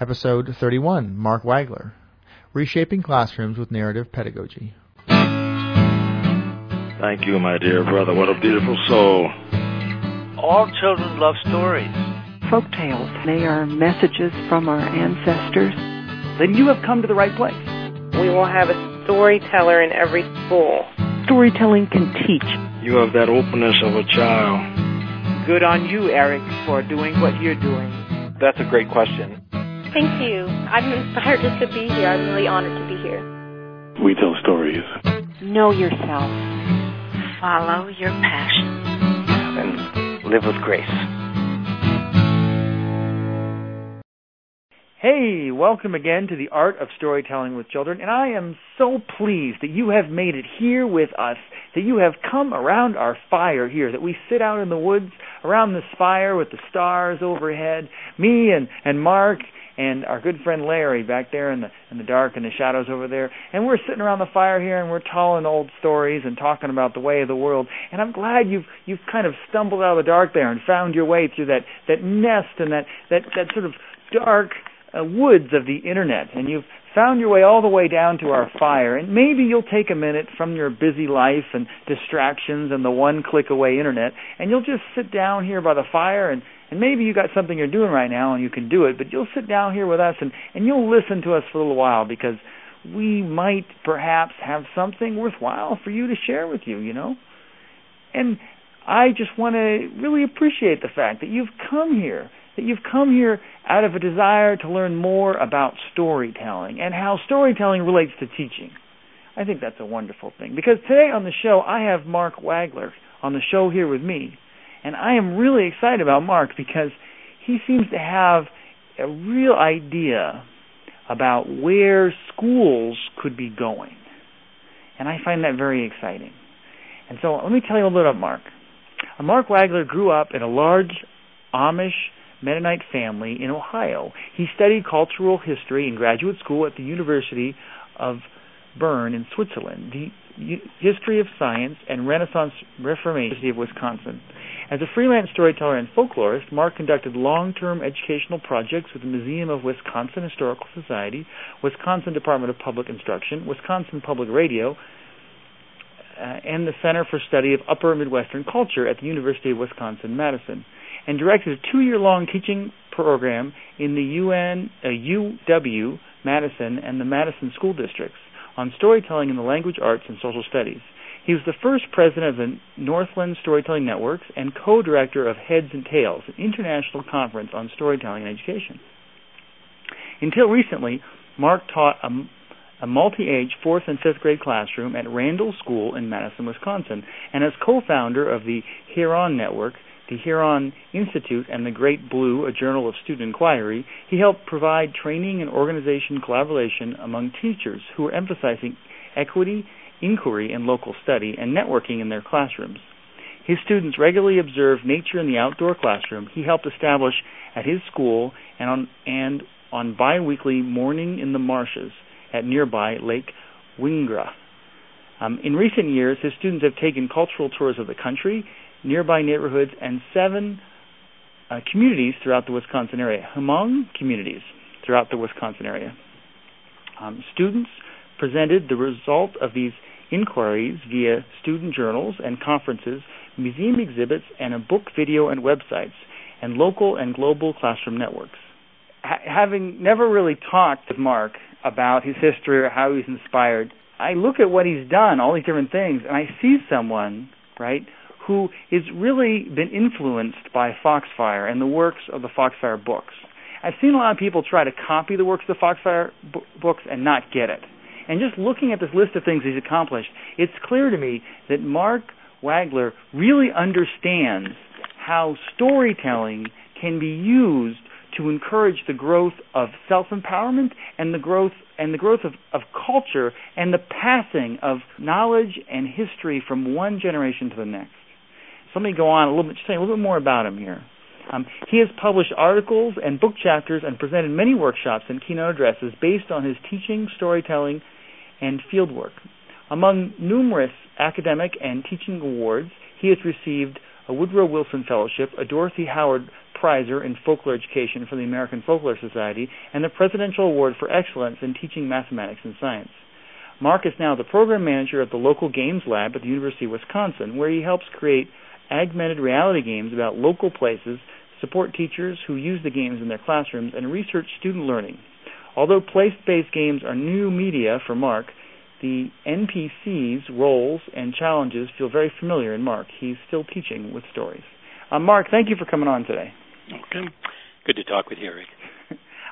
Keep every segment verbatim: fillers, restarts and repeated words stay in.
Episode thirty-one, Mark Wagler, Reshaping Classrooms with Narrative Pedagogy. Thank you, my dear brother. What a beautiful soul. All children love stories. Folk tales. They are messages from our ancestors. Then you have come to the right place. We will have a storyteller in every school. Storytelling can teach. You have that openness of a child. Good on you, Eric, for doing what you're doing. That's a great question. Thank you. I'm inspired just to be here. I'm really honored to be here. We tell stories. Know yourself. Follow your passion. And live with grace. Hey, welcome again to The Art of Storytelling with Children. And I am so pleased that you have made it here with us, that you have come around our fire here, that we sit out in the woods around this fire with the stars overhead, me and, and Mark and our good friend Larry back there in the in the dark and the shadows over there. And we're sitting around the fire here and we're telling old stories and talking about the way of the world. And I'm glad you've you've kind of stumbled out of the dark there and found your way through that, that nest and that, that, that sort of dark uh, woods of the internet. And you've found your way all the way down to our fire. And maybe you'll take a minute from your busy life and distractions and the one-click away internet, and you'll just sit down here by the fire and And maybe you got something you're doing right now and you can do it, but you'll sit down here with us and, and you'll listen to us for a little while, because we might perhaps have something worthwhile for you to share with you, you know? And I just want to really appreciate the fact that you've come here, that you've come here out of a desire to learn more about storytelling and how storytelling relates to teaching. I think that's a wonderful thing, because today on the show I have Mark Wagler on the show here with me. And I am really excited about Mark, because he seems to have a real idea about where schools could be going. And I find that very exciting. And so let me tell you a little bit about Mark. Mark Wagler grew up in a large Amish Mennonite family in Ohio. He studied cultural history in graduate school at the University of Byrne in Switzerland, the History of Science and Renaissance Reformation University of Wisconsin. As a freelance storyteller and folklorist, Mark conducted long-term educational projects with the Museum of Wisconsin Historical Society, Wisconsin Department of Public Instruction, Wisconsin Public Radio, uh, and the Center for Study of Upper Midwestern Culture at the University of Wisconsin-Madison, and directed a two-year-long teaching program in the U N, uh, U W, Madison, and the Madison School Districts on storytelling in the language arts and social studies. He was the first president of the Northland Storytelling Networks and co-director of Heads and Tails, an international conference on storytelling and education. Until recently, Mark taught a, a multi-age fourth and fifth grade classroom at Randall School in Madison, Wisconsin, and as co-founder of the Heron Network, the Heron Institute, and the Great Blue, a journal of student inquiry, he helped provide training and organization collaboration among teachers who were emphasizing equity, inquiry, and local study, and networking in their classrooms. His students regularly observed nature in the outdoor classroom he helped establish at his school, and on, and on bi-weekly Morning in the Marshes at nearby Lake Wingra. Um, in recent years, his students have taken cultural tours of the country, nearby neighborhoods, and seven uh, communities throughout the Wisconsin area, Hmong communities throughout the Wisconsin area. Um, students presented the result of these inquiries via student journals and conferences, museum exhibits, and a book, video, and websites, and local and global classroom networks. H- having never really talked with Mark about his history or how he's inspired, I look at what he's done, all these different things, and I see someone, right, who has really been influenced by Foxfire and the works of the Foxfire books. I've seen a lot of people try to copy the works of the Foxfire b- books and not get it. And just looking at this list of things he's accomplished, it's clear to me that Mark Wagler really understands how storytelling can be used to encourage the growth of self-empowerment and the growth and the growth of, of culture and the passing of knowledge and history from one generation to the next. So let me go on a little bit, just say a little bit more about him here. Um, he has published articles and book chapters and presented many workshops and keynote addresses based on his teaching, storytelling, and fieldwork. Among numerous academic and teaching awards, he has received a Woodrow Wilson Fellowship, a Dorothy Howard Prizer in Folklore Education from the American Folklore Society and the Presidential Award for Excellence in Teaching Mathematics and Science. Mark is now the program manager of the Local Games Lab at the University of Wisconsin, where he helps create augmented reality games about local places, support teachers who use the games in their classrooms, and research student learning. Although place-based games are new media for Mark, the N P C's roles and challenges feel very familiar in Mark. He's still teaching with stories. Uh, Mark, thank you for coming on today. Okay. Good to talk with you, Eric.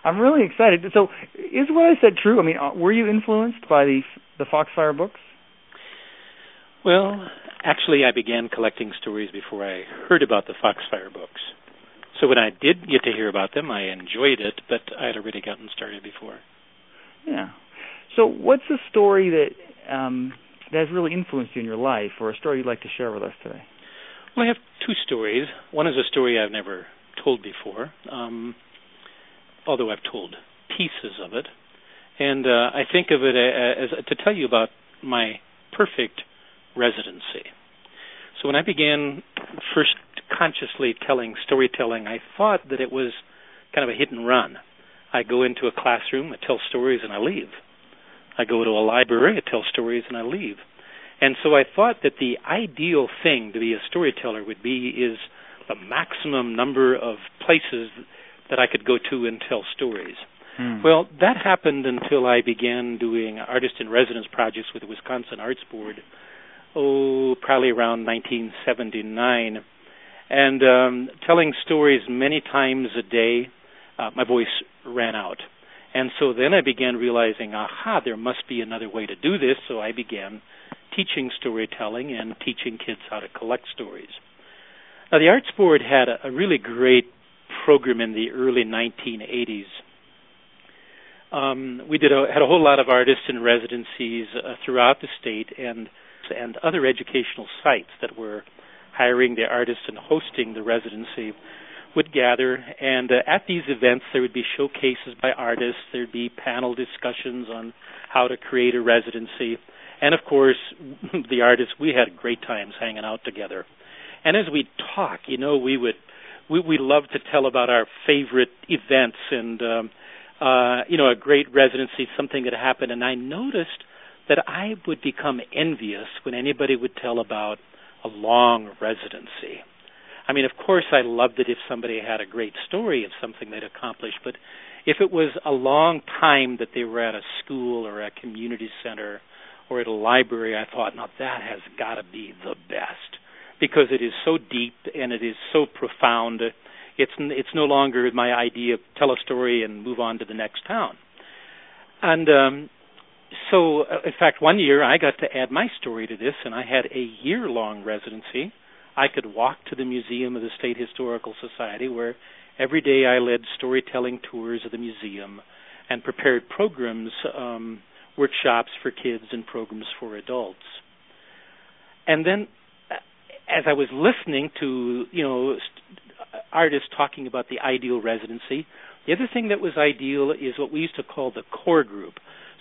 I'm really excited. So is what I said true? I mean, were you influenced by the the Foxfire books? Well, actually, I began collecting stories before I heard about the Foxfire books. So when I did get to hear about them, I enjoyed it, but I had already gotten started before. Yeah. So what's a story that um, that has really influenced you in your life, or a story you'd like to share with us today? Well, I have two stories. One is a story I've never told before, um, although I've told pieces of it. And uh, I think of it as, as to tell you about my perfect residency. So when I began first consciously telling storytelling, I thought that it was kind of a hit and run. I go into a classroom, I tell stories, and I leave. I go to a library, I tell stories, and I leave. And so I thought that the ideal thing to be a storyteller would be is the maximum number of places that I could go to and tell stories. Hmm. Well, that happened until I began doing artist-in-residence projects with the Wisconsin Arts Board, oh, probably around nineteen seventy-nine, and um, telling stories many times a day, uh, my voice ran out. And so then I began realizing, aha, there must be another way to do this. So I began teaching storytelling and teaching kids how to collect stories. Now, the Arts Board had a, a really great program in the early nineteen eighties. Um, we did a, had a whole lot of artists and residencies uh, throughout the state and and other educational sites that were hiring the artists and hosting the residency would gather, and uh, at these events there would be showcases by artists, there would be panel discussions on how to create a residency, and of course, the artists, we had great times hanging out together. And as we'd talk, you know, we would, we, we loved to tell about our favorite events and, um, uh, you know, a great residency, something that happened, and I noticed that I would become envious when anybody would tell about a long residency. I mean, of course, I loved it if somebody had a great story of something they'd accomplished, but if it was a long time that they were at a school or a community center or at a library, I thought, now that has got to be the best because it is so deep and it is so profound. It's it's no longer my idea of tell a story and move on to the next town. And um, so, in fact, one year I got to add my story to this, and I had a year-long residency. I could walk to the Museum of the State Historical Society where every day I led storytelling tours of the museum and prepared programs, um, workshops for kids and programs for adults. And then as I was listening to, you know, artists talking about the ideal residency, the other thing that was ideal is what we used to call the core group.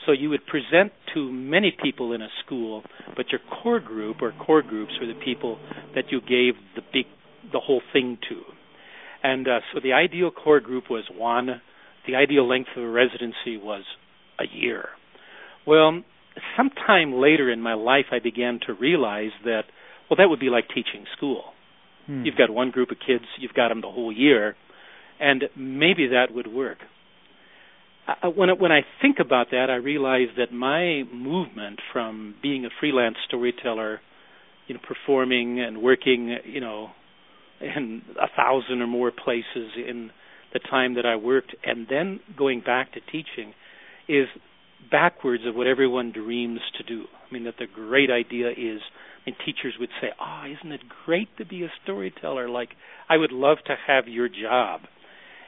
So you would present to many people in a school, but your core group or core groups were the people that you gave the big, the whole thing to. And uh, so the ideal core group was one. The ideal length of a residency was a year. Well, sometime later in my life, I began to realize that, well, that would be like teaching school. Hmm. You've got one group of kids, you've got them the whole year, and maybe that would work. Uh, when, it, when I think about that, I realize that my movement from being a freelance storyteller, you know, performing and working, you know, in a thousand or more places in the time that I worked, and then going back to teaching, is backwards of what everyone dreams to do. I mean, that the great idea is, and teachers would say, "Oh, isn't it great to be a storyteller? Like, I would love to have your job."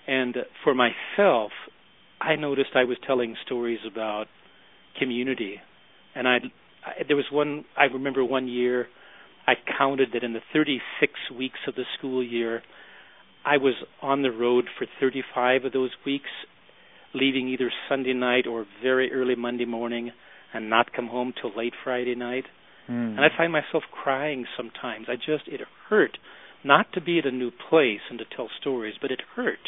And for myself, I noticed I was telling stories about community, and I, I there was one. I remember one year, I counted that in the thirty-six weeks of the school year, I was on the road for thirty-five of those weeks, leaving either Sunday night or very early Monday morning, and not come home till late Friday night. Mm. And I find myself crying sometimes. I just it hurt not to be at a new place and to tell stories, but it hurt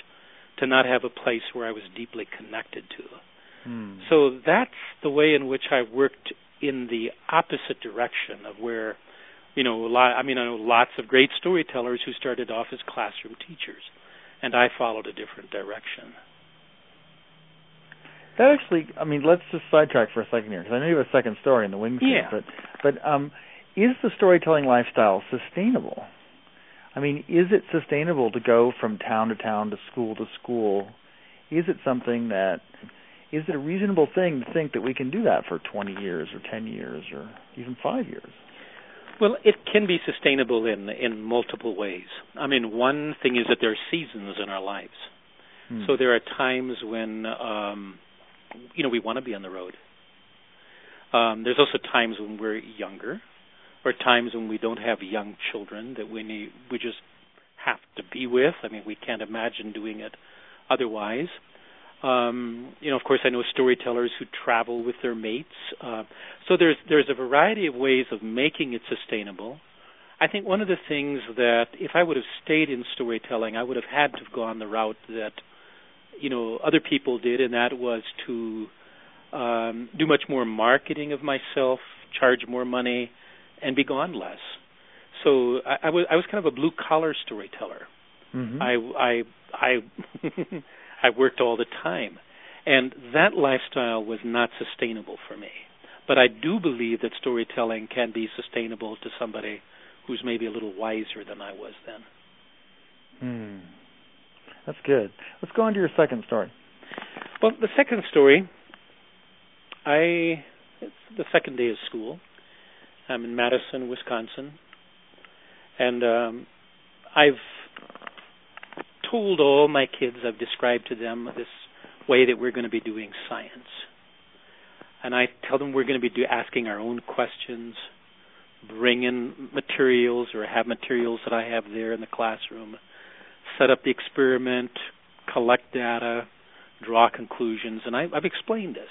to not have a place where I was deeply connected to. Mm. So that's the way in which I worked in the opposite direction of where, you know, a lot, I mean, I know lots of great storytellers who started off as classroom teachers, and I followed a different direction. That actually, I mean, let's just sidetrack for a second here, because I know you have a second story in the wings. Yeah. But, but um, is the storytelling lifestyle sustainable? I mean, is it sustainable to go from town to town, to school to school? Is it something that, is it a reasonable thing to think that we can do that for twenty years or ten years or even five years? Well, it can be sustainable in in multiple ways. I mean, one thing is that there are seasons in our lives. Hmm. So there are times when... Um, you know, we want to be on the road. Um, there's also times when we're younger, or times when we don't have young children that we need, we just have to be with. I mean, we can't imagine doing it otherwise. Um, you know, of course, I know storytellers who travel with their mates. Uh, so there's there's a variety of ways of making it sustainable. I think one of the things that, if I would have stayed in storytelling, I would have had to have gone the route that, you know, other people did, and that was to um, do much more marketing of myself, charge more money, and be gone less. So I, I was I was kind of a blue collar storyteller. Mm-hmm. I I I, I worked all the time, and that lifestyle was not sustainable for me. But I do believe that storytelling can be sustainable to somebody who's maybe a little wiser than I was then. Hmm. That's good. Let's go on to your second story. Well, the second story, I it's the second day of school. I'm in Madison, Wisconsin. And um, I've told all my kids, I've described to them this way that we're going to be doing science. And I tell them we're going to be do, asking our own questions, bring in materials or have materials that I have there in the classroom, set up the experiment, collect data, draw conclusions, and I, I've explained this.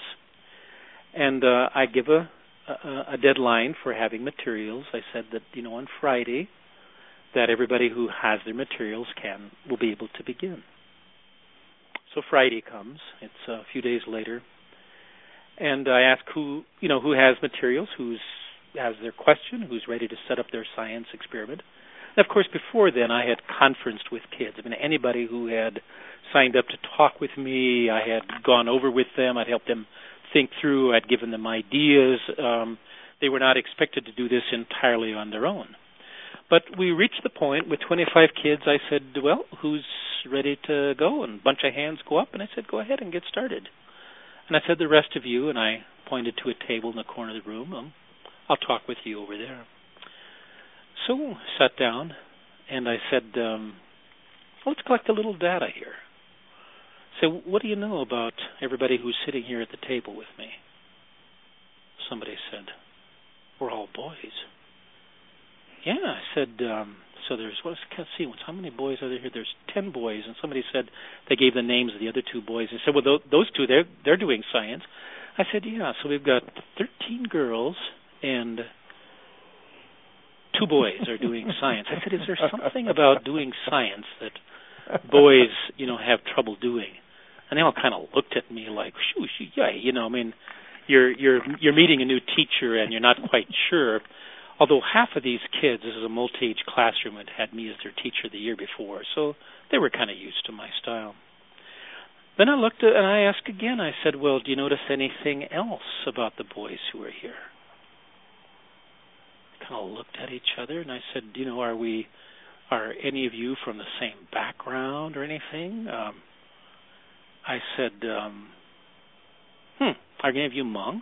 And uh, I give a, a, a deadline for having materials. I said that, you know, on Friday, that everybody who has their materials can will be able to begin. So Friday comes. It's a few days later, and I ask who, you know, who has materials, who's has their question, who's ready to set up their science experiment. And, of course, before then, I had conferenced with kids. I mean, anybody who had signed up to talk with me, I had gone over with them. I'd helped them think through. I'd given them ideas. Um, they were not expected to do this entirely on their own. But we reached the point with twenty-five kids. I said, well, who's ready to go? And a bunch of hands go up, and I said, go ahead and get started. And I said, the rest of you, and I pointed to a table in the corner of the room, um, I'll talk with you over there. So sat down, and I said, um, let's collect a little data here. So what do you know about everybody who's sitting here at the table with me? Somebody said, we're all boys. Yeah, I said, um, so there's, well, let's see, how many boys are there here? There's ten boys, and somebody said they gave the names of the other two boys. They said, well, those two, they're, they're doing science. I said, yeah, so we've got thirteen girls and... two boys are doing science. I said, is there something about doing science that boys, you know, have trouble doing? And they all kind of looked at me like, shoo, shoo, yeah, you know, I mean, you're you're you're meeting a new teacher and you're not quite sure. Although half of these kids, this is a multi-age classroom, had had me as their teacher the year before, so they were kind of used to my style. Then I looked at, and I asked again. I said, well, do you notice anything else about the boys who are here? Kind of looked at each other, and I said, you know, are we, are any of you from the same background or anything? Um, I said, um, hmm, are any of you Hmong?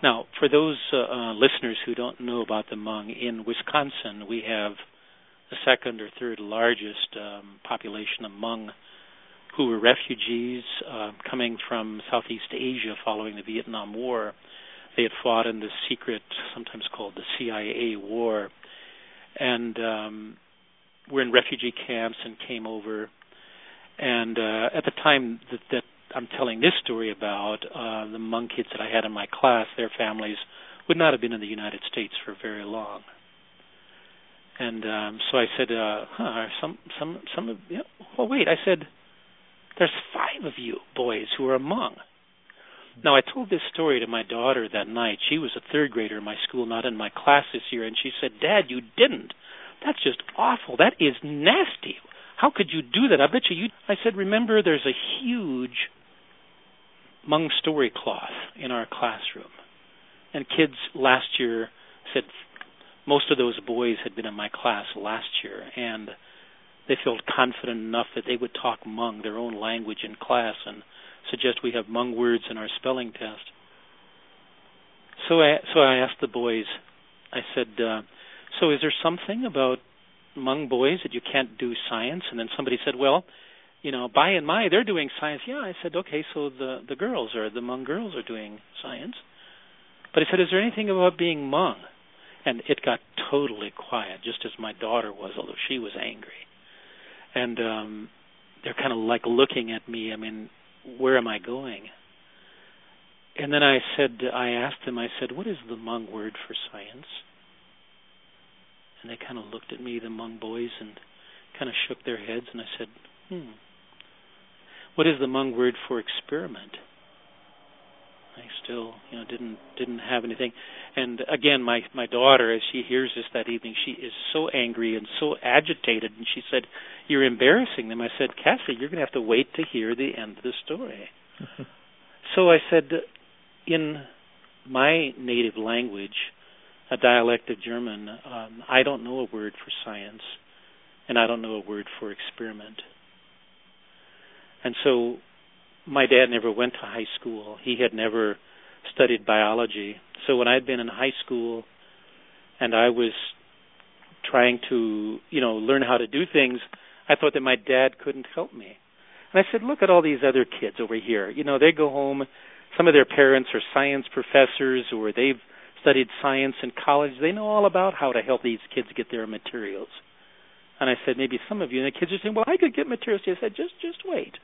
Now, for those uh, uh, listeners who don't know about the Hmong, in Wisconsin we have the second or third largest um, population of Hmong who were refugees uh, coming from Southeast Asia following the Vietnam War. They had fought in the secret, sometimes called the C I A war, and um, were in refugee camps and came over. And uh, at the time that, that I'm telling this story about, uh, the Hmong kids that I had in my class, their families would not have been in the United States for very long. And um, so I said, uh, huh, some, some, some of, you know, well, wait, I said, there's five of you boys who are Hmong. Now, I told this story to my daughter that night. She was a third grader in my school, not in my class this year, and she said, Dad, you didn't. That's just awful. That is nasty. How could you do that? I bet you you... I said, remember, there's a huge Hmong story cloth in our classroom. And kids last year said most of those boys had been in my class last year, and they felt confident enough that they would talk Hmong, their own language, in class, and suggest we have Hmong words in our spelling test. So I, so I asked the boys, I said, uh, so is there something about Hmong boys that you can't do science? And then somebody said, well, you know, by and by, they're doing science. Yeah, I said, okay, so the, the girls are, the Hmong girls are doing science. But I said, is there anything about being Hmong? And it got totally quiet, just as my daughter was, although she was angry. And um, they're kind of like looking at me, I mean, where am I going? And then I said, I asked them, I said, what is the Hmong word for science? And they kind of looked at me, the Hmong boys, and kind of shook their heads. And I said, hmm, what is the Hmong word for experiment? I still, you know, didn't didn't have anything. And again, my, my daughter, as she hears this that evening, she is so angry and so agitated. And she said, you're embarrassing them. I said, Cassie, you're going to have to wait to hear the end of the story. So I said, in my native language, a dialect of German, um, I don't know a word for science, and I don't know a word for experiment. And so my dad never went to high school. He had never studied biology. So when I had been in high school and I was trying to, you know, learn how to do things, I thought that my dad couldn't help me. And I said, look at all these other kids over here. You know, they go home, some of their parents are science professors or they've studied science in college. They know all about how to help these kids get their materials. And I said, maybe some of you, and the kids are saying, well, I could get materials. I said, just just wait.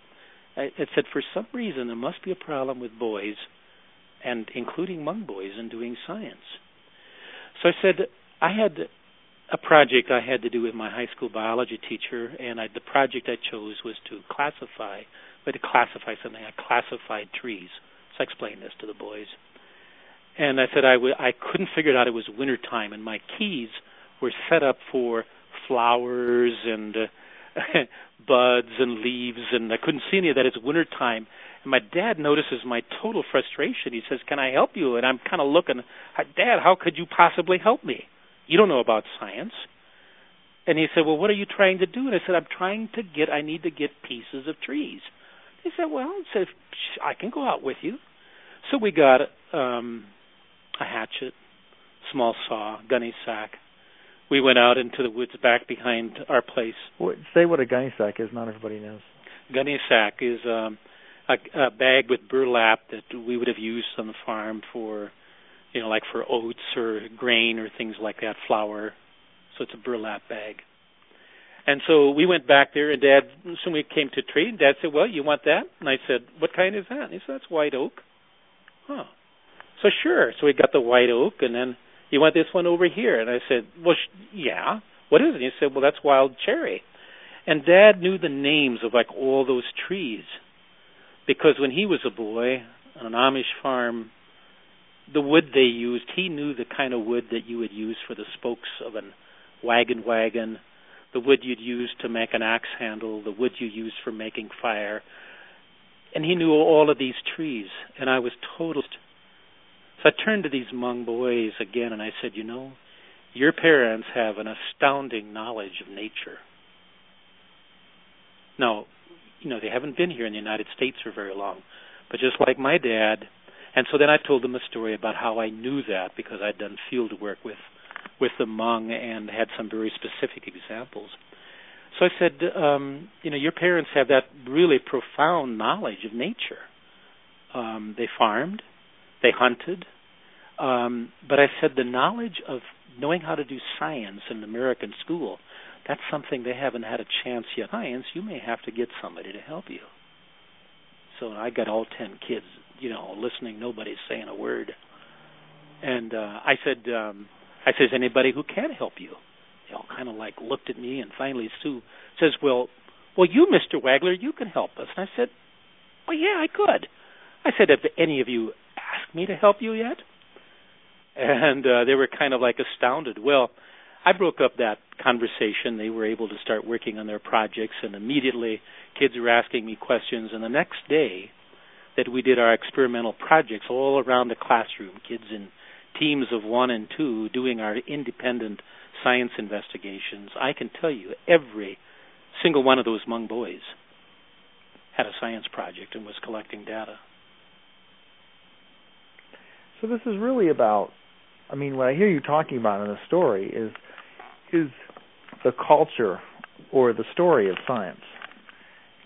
I said, for some reason, there must be a problem with boys, and including Hmong boys, in doing science. So I said, I had a project I had to do with my high school biology teacher, and I, the project I chose was to classify, but to classify something. I classified trees. So I explained this to the boys. And I said I, w- I couldn't figure it out. It was wintertime, and my keys were set up for flowers and uh, buds and leaves, and I couldn't see any of that. It's wintertime. And my dad notices my total frustration. He says, can I help you? And I'm kind of looking, Dad, how could you possibly help me? You don't know about science. And he said, well, what are you trying to do? And I said, I'm trying to get, I need to get pieces of trees. He said, well, I, said, I can go out with you. So we got um, a hatchet, small saw, gunny sack. We went out into the woods back behind our place. What, say what a gunny sack is. Not everybody knows. Gunny sack is um, a, a bag with burlap that we would have used on the farm for, you know, like for oats or grain or things like that, flour. So it's a burlap bag. And so we went back there, and Dad, soon we came to a tree, and Dad said, well, you want that? And I said, what kind is that? And he said, that's white oak. Huh. So sure. So we got the white oak, and then you want this one over here? And I said, well, sh- yeah. What is it? And he said, well, that's wild cherry. And Dad knew the names of, like, all those trees because when he was a boy on an Amish farm, the wood they used, he knew the kind of wood that you would use for the spokes of a wagon wagon, the wood you'd use to make an axe handle, the wood you used for making fire. And he knew all of these trees, and I was total. So I turned to these Hmong boys again, and I said, you know, your parents have an astounding knowledge of nature. Now, you know, they haven't been here in the United States for very long, but just like my dad. And so then I told them a story about how I knew that because I'd done field work with, with the Hmong and had some very specific examples. So I said, um, you know, your parents have that really profound knowledge of nature. Um, they farmed, they hunted, um, but I said the knowledge of knowing how to do science in an American school, that's something they haven't had a chance yet. Science, you may have to get somebody to help you. So I got all ten kids, you know, listening, nobody's saying a word. And uh, I said, um, I said, is anybody who can help you? they all kind of like looked at me, and finally Sue says, well, well, you, Mister Wagler, you can help us. And I said, well, yeah, I could. I said, have any of you asked me to help you yet? And uh, they were kind of like astounded. Well, I broke up that conversation. They were able to start working on their projects, and immediately kids were asking me questions. And the next day that we did our experimental projects all around the classroom, kids in teams of one and two doing our independent science investigations, I can tell you every single one of those Hmong boys had a science project and was collecting data. So this is really about, I mean, what I hear you talking about in the story is is the culture or the story of science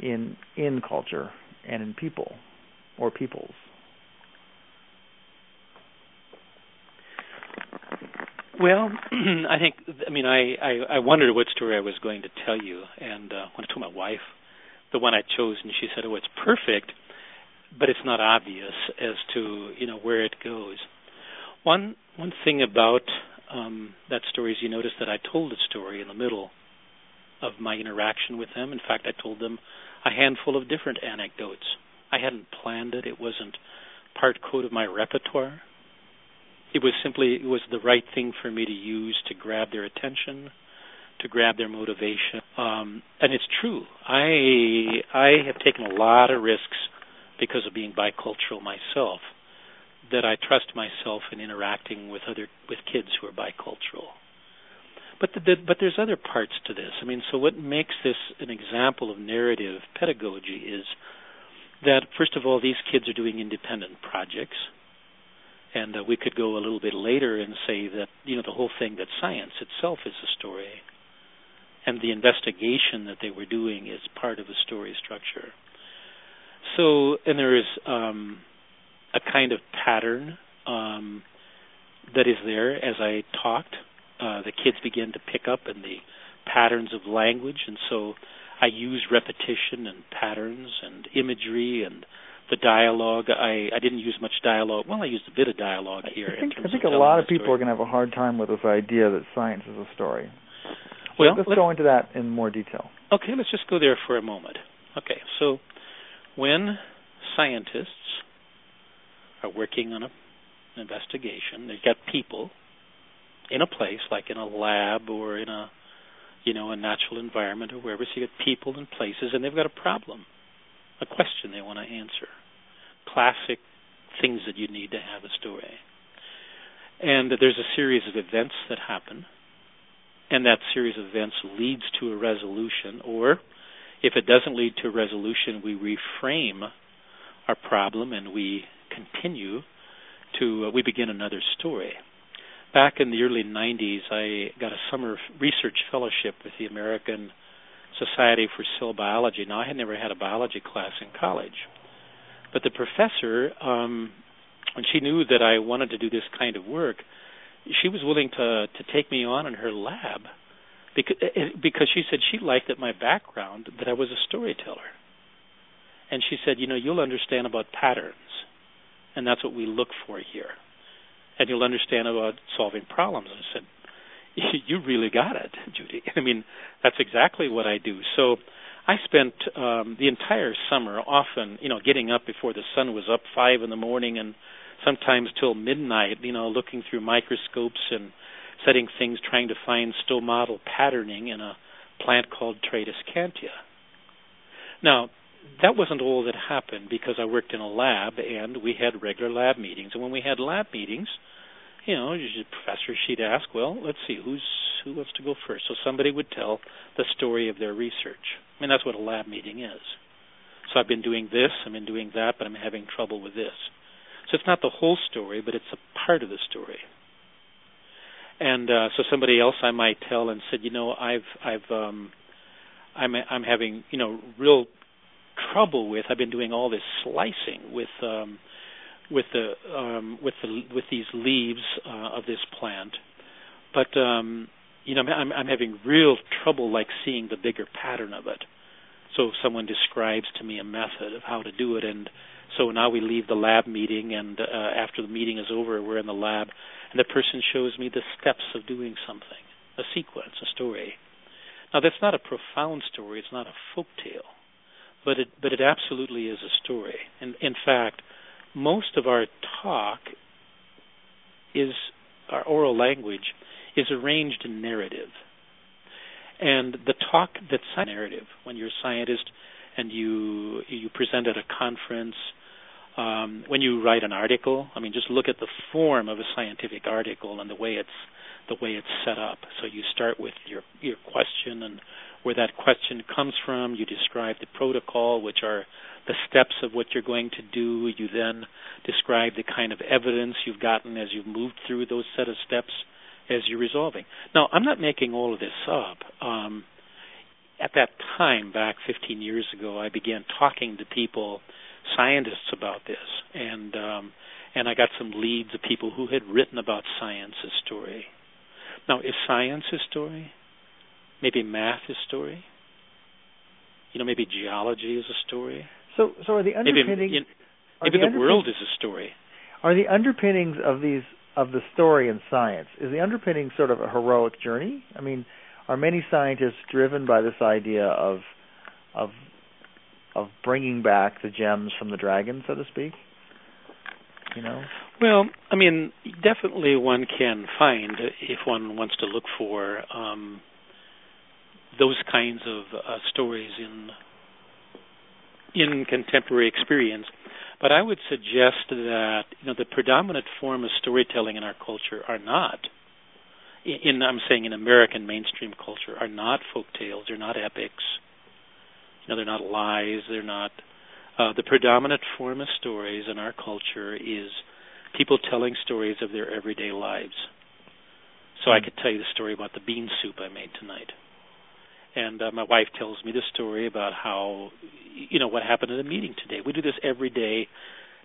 in in culture and in people or peoples. Well, I think, I mean, I, I, I wondered what story I was going to tell you, and uh, when I told my wife the one I chose, and she said, oh, it's perfect, but it's not obvious as to, you know, where it goes. One one thing about um, that story is you notice that I told a story in the middle of my interaction with them. In fact, I told them a handful of different anecdotes. I hadn't planned it. It wasn't part code of my repertoire. It was simply, it was the right thing for me to use to grab their attention, to grab their motivation. Um, and it's true. I I have taken a lot of risks because of being bicultural myself, that I trust myself in interacting with other with kids who are bicultural. But the, the, but there's other parts to this. I mean, so what makes this an example of narrative pedagogy is that, first of all, these kids are doing independent projects. And uh, we could go a little bit later and say that, you know, the whole thing, that science itself is a story, and the investigation that they were doing is part of a story structure. So, and there is um, a kind of pattern um, that is there. As I talked, uh, the kids began to pick up in the patterns of language, and so I use repetition and patterns and imagery and the dialogue. I, I didn't use much dialogue. Well, I used a bit of dialogue here. I think, in terms I think of a lot of people story. are going to have a hard time with this idea that science is a story. So well, let's, let's go into that in more detail. Okay, let's just go there for a moment. Okay, so when scientists are working on a, an investigation, they've got people in a place, like in a lab or in a, you know, a natural environment or wherever. So you get people in places, and they've got a problem, a question they want to answer. Classic things that you need to have a story. And there's a series of events that happen, and that series of events leads to a resolution, or if it doesn't lead to a resolution, we reframe our problem and we continue to, uh, we begin another story. Back in the early nineties, I got a summer research fellowship with the American Society for Cell Biology. Now, I had never had a biology class in college, but the professor, um, when she knew that I wanted to do this kind of work, she was willing to, to take me on in her lab because, because she said she liked that my background, that I was a storyteller. And she said, you know, you'll understand about patterns, and that's what we look for here, and you'll understand about solving problems. And I said, you really got it, Judy. I mean, that's exactly what I do. So I spent um, the entire summer often, you know, getting up before the sun was up, five in the morning, and sometimes till midnight, you know, looking through microscopes and setting things, trying to find stomatal patterning in a plant called Tradescantia. Now, that wasn't all that happened because I worked in a lab, and we had regular lab meetings. And when we had lab meetings, you know, the professor, she'd ask, well, let's see, who's who wants to go first? So somebody would tell the story of their research. I mean, that's what a lab meeting is. So I've been doing this, I've been doing that, but I'm having trouble with this. So it's not the whole story, but it's a part of the story. And uh, so somebody else I might tell and said, you know, I've, I've, um, I'm, I'm having, you know, real trouble with, I've been doing all this slicing with, um, with the um, with the with these leaves uh, of this plant, but um, you know I'm, I'm having real trouble like seeing the bigger pattern of it. So someone describes to me a method of how to do it, and so now we leave the lab meeting, and uh, after the meeting is over, we're in the lab, and the person shows me the steps of doing something. a sequence, a story. Now, that's not a profound story. It's not a folk tale, but it but it absolutely is a story. And in fact, most of our talk is our oral language is arranged in narrative. And the talk that's narrative, when you're a scientist and you you present at a conference, um, when you write an article, I mean, just look at the form of a scientific article and the way it's the way it's set up. So you start with your your question and where that question comes from. You describe the protocol, which are the steps of what you're going to do. You then describe the kind of evidence you've gotten as you've moved through those set of steps as you're resolving. Now, I'm not making all of this up. Um, at that time, back fifteen years ago, I began talking to people, scientists, about this, and um, and I got some leads of people who had written about science as story. Now, is science a story? Maybe math is a story. You know, maybe geology is a story. So, so are the underpinnings? Maybe, you know, maybe the, the world is a story. Are the underpinnings of these? Of the story in science, is the underpinning sort of a heroic journey? I mean, are many scientists driven by this idea of of of bringing back the gems from the dragon, so to speak? You know. Well, I mean, definitely one can find, if one wants to look for um, those kinds of uh, stories in in contemporary experience. But I would suggest that, you know, the predominant form of storytelling in our culture are not, in I'm saying in American mainstream culture, are not folk tales. They're not epics. You know, they're not lies. They're not. Uh, the predominant form of stories in our culture is people telling stories of their everyday lives. So mm-hmm. I could tell you the story about the bean soup I made tonight. And uh, my wife tells me the story about how, you know, what happened at a meeting today. We do this every day.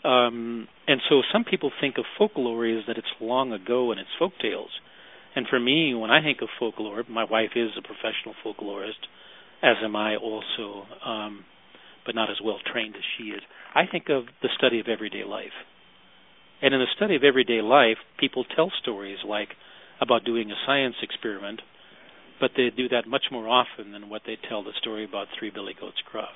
Um, and so some people think of folklore as that it's long ago and it's folk tales. And for me, when I think of folklore, my wife is a professional folklorist, as am I also, um, but not as well trained as she is. I think of the study of everyday life. And in the study of everyday life, people tell stories like about doing a science experiment, but they do that much more often than what they tell the story about Three Billy Goats Gruff.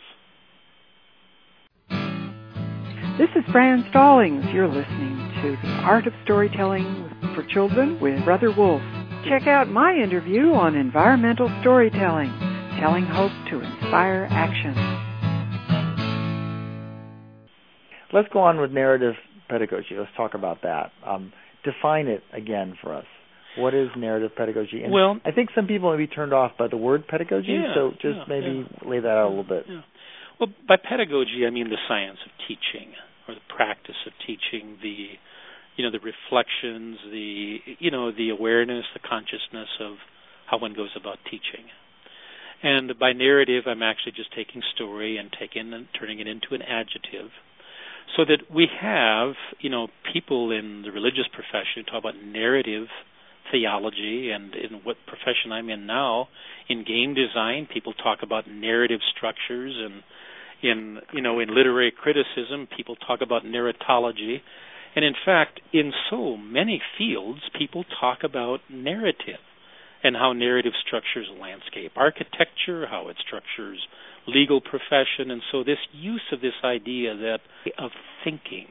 This is Fran Stallings. You're listening to The Art of Storytelling for Children with Brother Wolf. Check out my interview on environmental storytelling, telling hope to inspire action. Let's go on with narrative pedagogy. Let's talk about that. Um, define it again for us. What is narrative pedagogy? And well, I think some people may be turned off by the word pedagogy, yeah, so just yeah, maybe yeah. lay that out a little bit. Yeah. Well, by pedagogy, I mean the science of teaching or the practice of teaching, the, you know, the reflections, the, you know, the awareness, the consciousness of how one goes about teaching. And by narrative, I'm actually just taking story and taking and turning it into an adjective. So that we have, you know, people in the religious profession who talk about narrative theology, and in what profession I'm in now, in game design, people talk about narrative structures, and in you know in literary criticism, people talk about narratology, and in fact, in so many fields, people talk about narrative and how narrative structures landscape architecture, how it structures legal profession, and so this use of this idea that of thinking.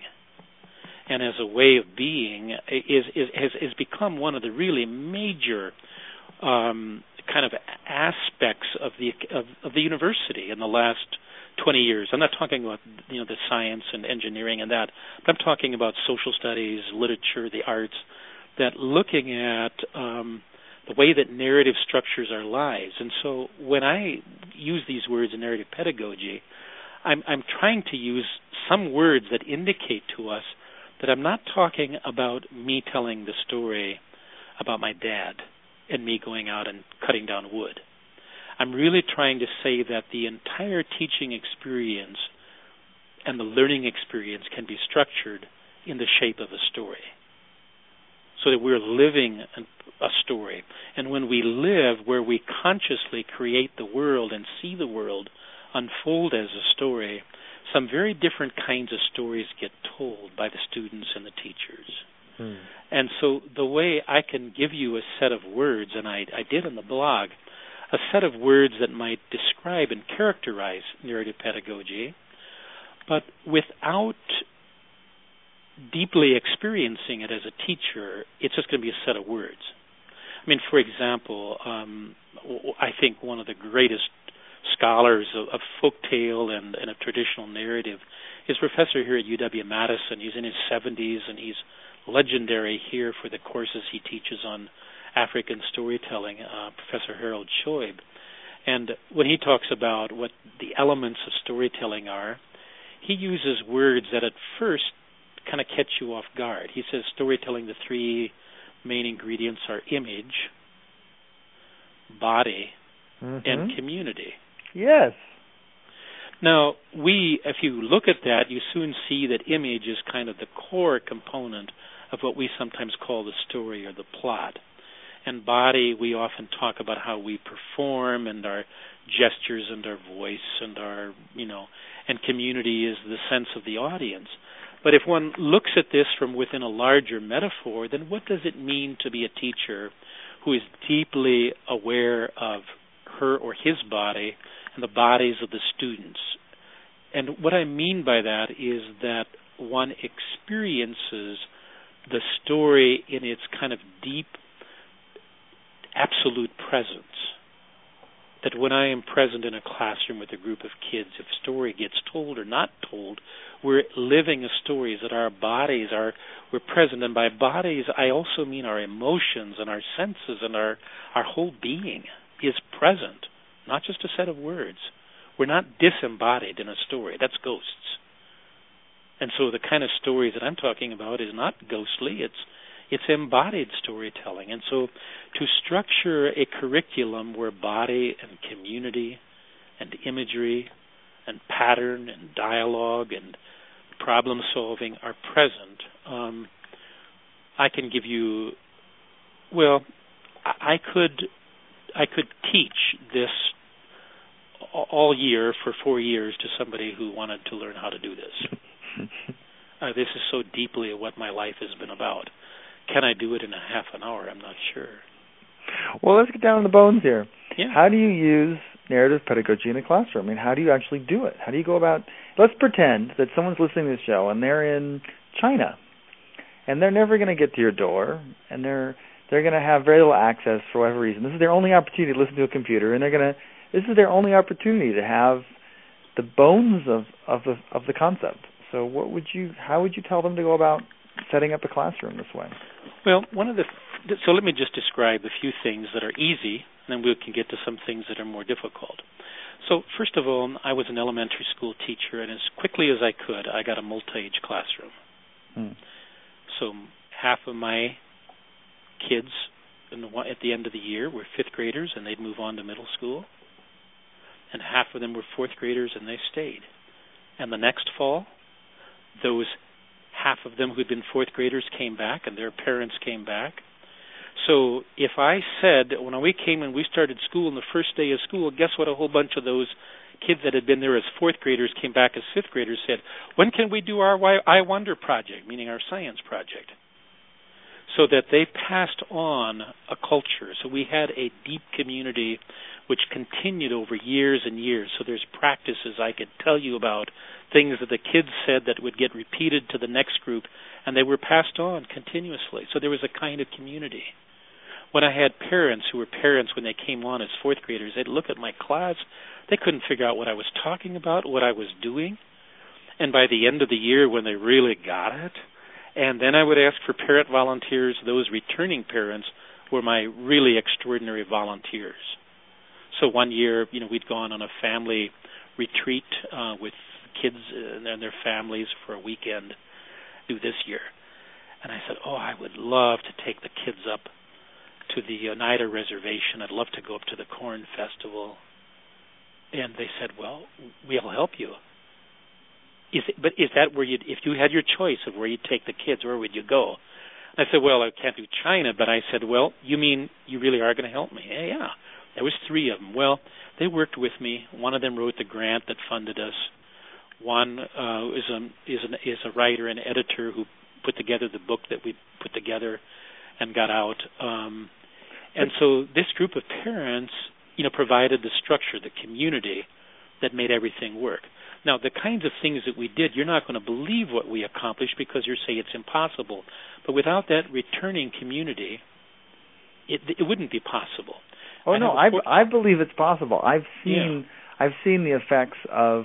And as a way of being, is, is has, has become one of the really major um, kind of aspects of the of, of the university in the last twenty years. I'm not talking about you know the science and engineering and that, but I'm talking about social studies, literature, the arts. That looking at um, the way that narrative structures our lives. And so when I use these words in narrative pedagogy, I'm, I'm trying to use some words that indicate to us that I'm not talking about me telling the story about my dad and me going out and cutting down wood. I'm really trying to say that the entire teaching experience and the learning experience can be structured in the shape of a story, so that we're living a story. And when we live where we consciously create the world and see the world unfold as a story, some very different kinds of stories get told by the students and the teachers. Hmm. And so the way I can give you a set of words, and I, I did in the blog, a set of words that might describe and characterize narrative pedagogy, but without deeply experiencing it as a teacher, it's just going to be a set of words. I mean, for example, um, I think one of the greatest scholars of, of folktale and, and of traditional narrative is a professor here at U W Madison. He's in his seventies, and he's legendary here for the courses he teaches on African storytelling, uh, Professor Harold Choib. And when he talks about what the elements of storytelling are, he uses words that at first kind of catch you off guard. He says storytelling, the three main ingredients are image, body, mm-hmm. and community. Yes. Now, we, if you look at that, you soon see that image is kind of the core component of what we sometimes call the story or the plot. And body, we often talk about how we perform and our gestures and our voice and our, you know, and community is the sense of the audience. But if one looks at this from within a larger metaphor, then what does it mean to be a teacher who is deeply aware of her or his body and the bodies of the students? And what I mean by that is that one experiences the story in its kind of deep, absolute presence. That when I am present in a classroom with a group of kids, if a story gets told or not told, we're living a story, that our bodies are, we're present. And by bodies, I also mean our emotions and our senses and our, our whole being is present, not just a set of words. We're not disembodied in a story. That's ghosts. And so the kind of stories that I'm talking about is not ghostly. It's It's embodied storytelling. And so to structure a curriculum where body and community and imagery and pattern and dialogue and problem solving are present, um, I can give you, well, I could, I could teach this all year for four years to somebody who wanted to learn how to do this. uh, this is so deeply what my life has been about. Can I do it in a half an hour? I'm not sure. Well, let's get down to the bones here. Yeah. How do you use narrative pedagogy in a classroom? I mean, how do you actually do it? How do you go about... Let's pretend that someone's listening to this show and they're in China, and they're never going to get to your door, and they're they're going to have very little access for whatever reason. This is their only opportunity to listen to a computer, and they're going to... This is their only opportunity to have the bones of, of the of the concept. So, what would you? How would you tell them to go about setting up a classroom this way? Well, one of the th- so let me just describe a few things that are easy, and then we can get to some things that are more difficult. So first of all, I was an elementary school teacher, and as quickly as I could, I got a multi-age classroom. Hmm. So half of my kids in the, at the end of the year were fifth graders, and they'd move on to middle school, and half of them were fourth graders, and they stayed. And the next fall, those half of them who'd been fourth graders came back, and their parents came back. So if I said, when we came and we started school on the first day of school, guess what? A whole bunch of those kids that had been there as fourth graders came back as fifth graders said, when can we do our I Wonder project, meaning our science project? So that they passed on a culture. So we had a deep community which continued over years and years. So there's practices I could tell you about, things that the kids said that would get repeated to the next group, and they were passed on continuously. So there was a kind of community. When I had parents who were parents when they came on as fourth graders, they'd look at my class. They couldn't figure out what I was talking about, what I was doing. And by the end of the year when they really got it, and then I would ask for parent volunteers. Those returning parents were my really extraordinary volunteers. So one year, you know, we'd gone on a family retreat uh, with kids and their families for a weekend due this year. And I said, oh, I would love to take the kids up to the Oneida Reservation. I'd love to go up to the Corn Festival. And they said, well, we'll help you. Is it, but is that where you'd, if you had your choice of where you'd take the kids, where would you go? And I said, well, I can't do China, but I said, well, you mean you really are going to help me? Yeah, yeah. There was three of them. Well, they worked with me. One of them wrote the grant that funded us. One uh, is, a, is, an, is a writer and editor who put together the book that we put together and got out. Um, and so this group of parents, you know, provided the structure, the community that made everything work. Now, the kinds of things that we did, you're not going to believe what we accomplished because you're saying it's impossible. But without that returning community, it, it wouldn't be possible. Oh, no, I, I believe it's possible. I've seen yeah. I've seen the effects of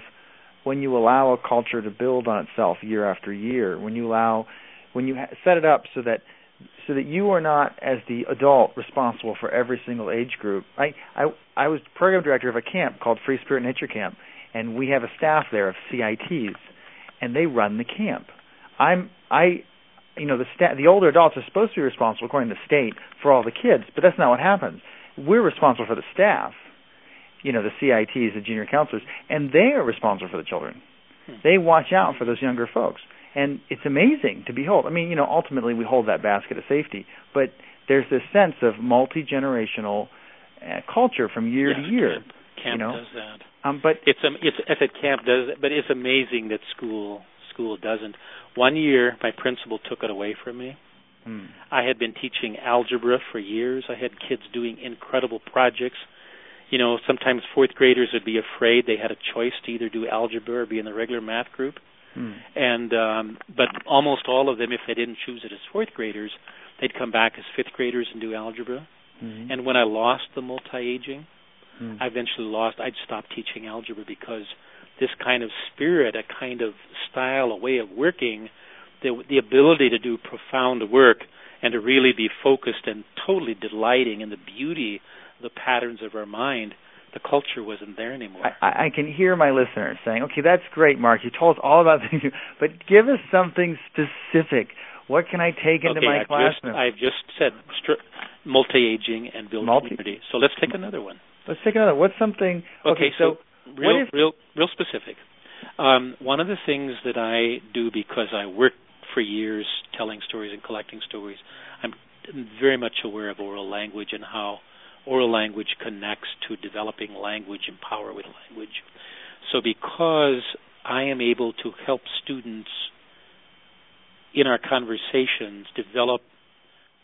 when you allow a culture to build on itself year after year, when you allow, when you set it up so that so that you are not, as the adult, responsible for every single age group. I, I, I was program director of a camp called Free Spirit Nature Camp, and we have a staff there of C I Ts, and they run the camp. I'm I... You know, the sta- the older adults are supposed to be responsible, according to the state, for all the kids, but that's not what happens. We're responsible for the staff, you know, the C I Ts, the junior counselors, and they are responsible for the children. Hmm. They watch out for those younger folks, and it's amazing to behold. I mean, you know, ultimately we hold that basket of safety, but there's this sense of multi-generational uh, culture from year yeah, to year. Camp, camp you know? does that. Um, but it's um, it's I said camp does that, but it's amazing that school school doesn't. One year, my principal took it away from me. Hmm. I had been teaching algebra for years. I had kids doing incredible projects. You know, sometimes fourth graders would be afraid. They had a choice to either do algebra or be in the regular math group. Hmm. And um, but almost all of them, if they didn't choose it as fourth graders, they'd come back as fifth graders and do algebra. Mm-hmm. And when I lost the multi-aging, hmm. I eventually lost. I'd stopped teaching algebra because this kind of spirit, a kind of style, a way of working, the, the ability to do profound work and to really be focused and totally delighting in the beauty, the patterns of our mind, the culture wasn't there anymore. I, I can hear my listeners saying, okay, that's great, Mark. You told us all about things, but give us something specific. What can I take into okay, my I've classroom? Just, I've just said stri- multi-aging and building Multi- community. So let's take another one. Let's take another one. What's something? Okay, okay so... Real, real, real specific. Um, one of the things that I do, because I worked for years telling stories and collecting stories, I'm very much aware of oral language and how oral language connects to developing language and power with language. So because I am able to help students in our conversations develop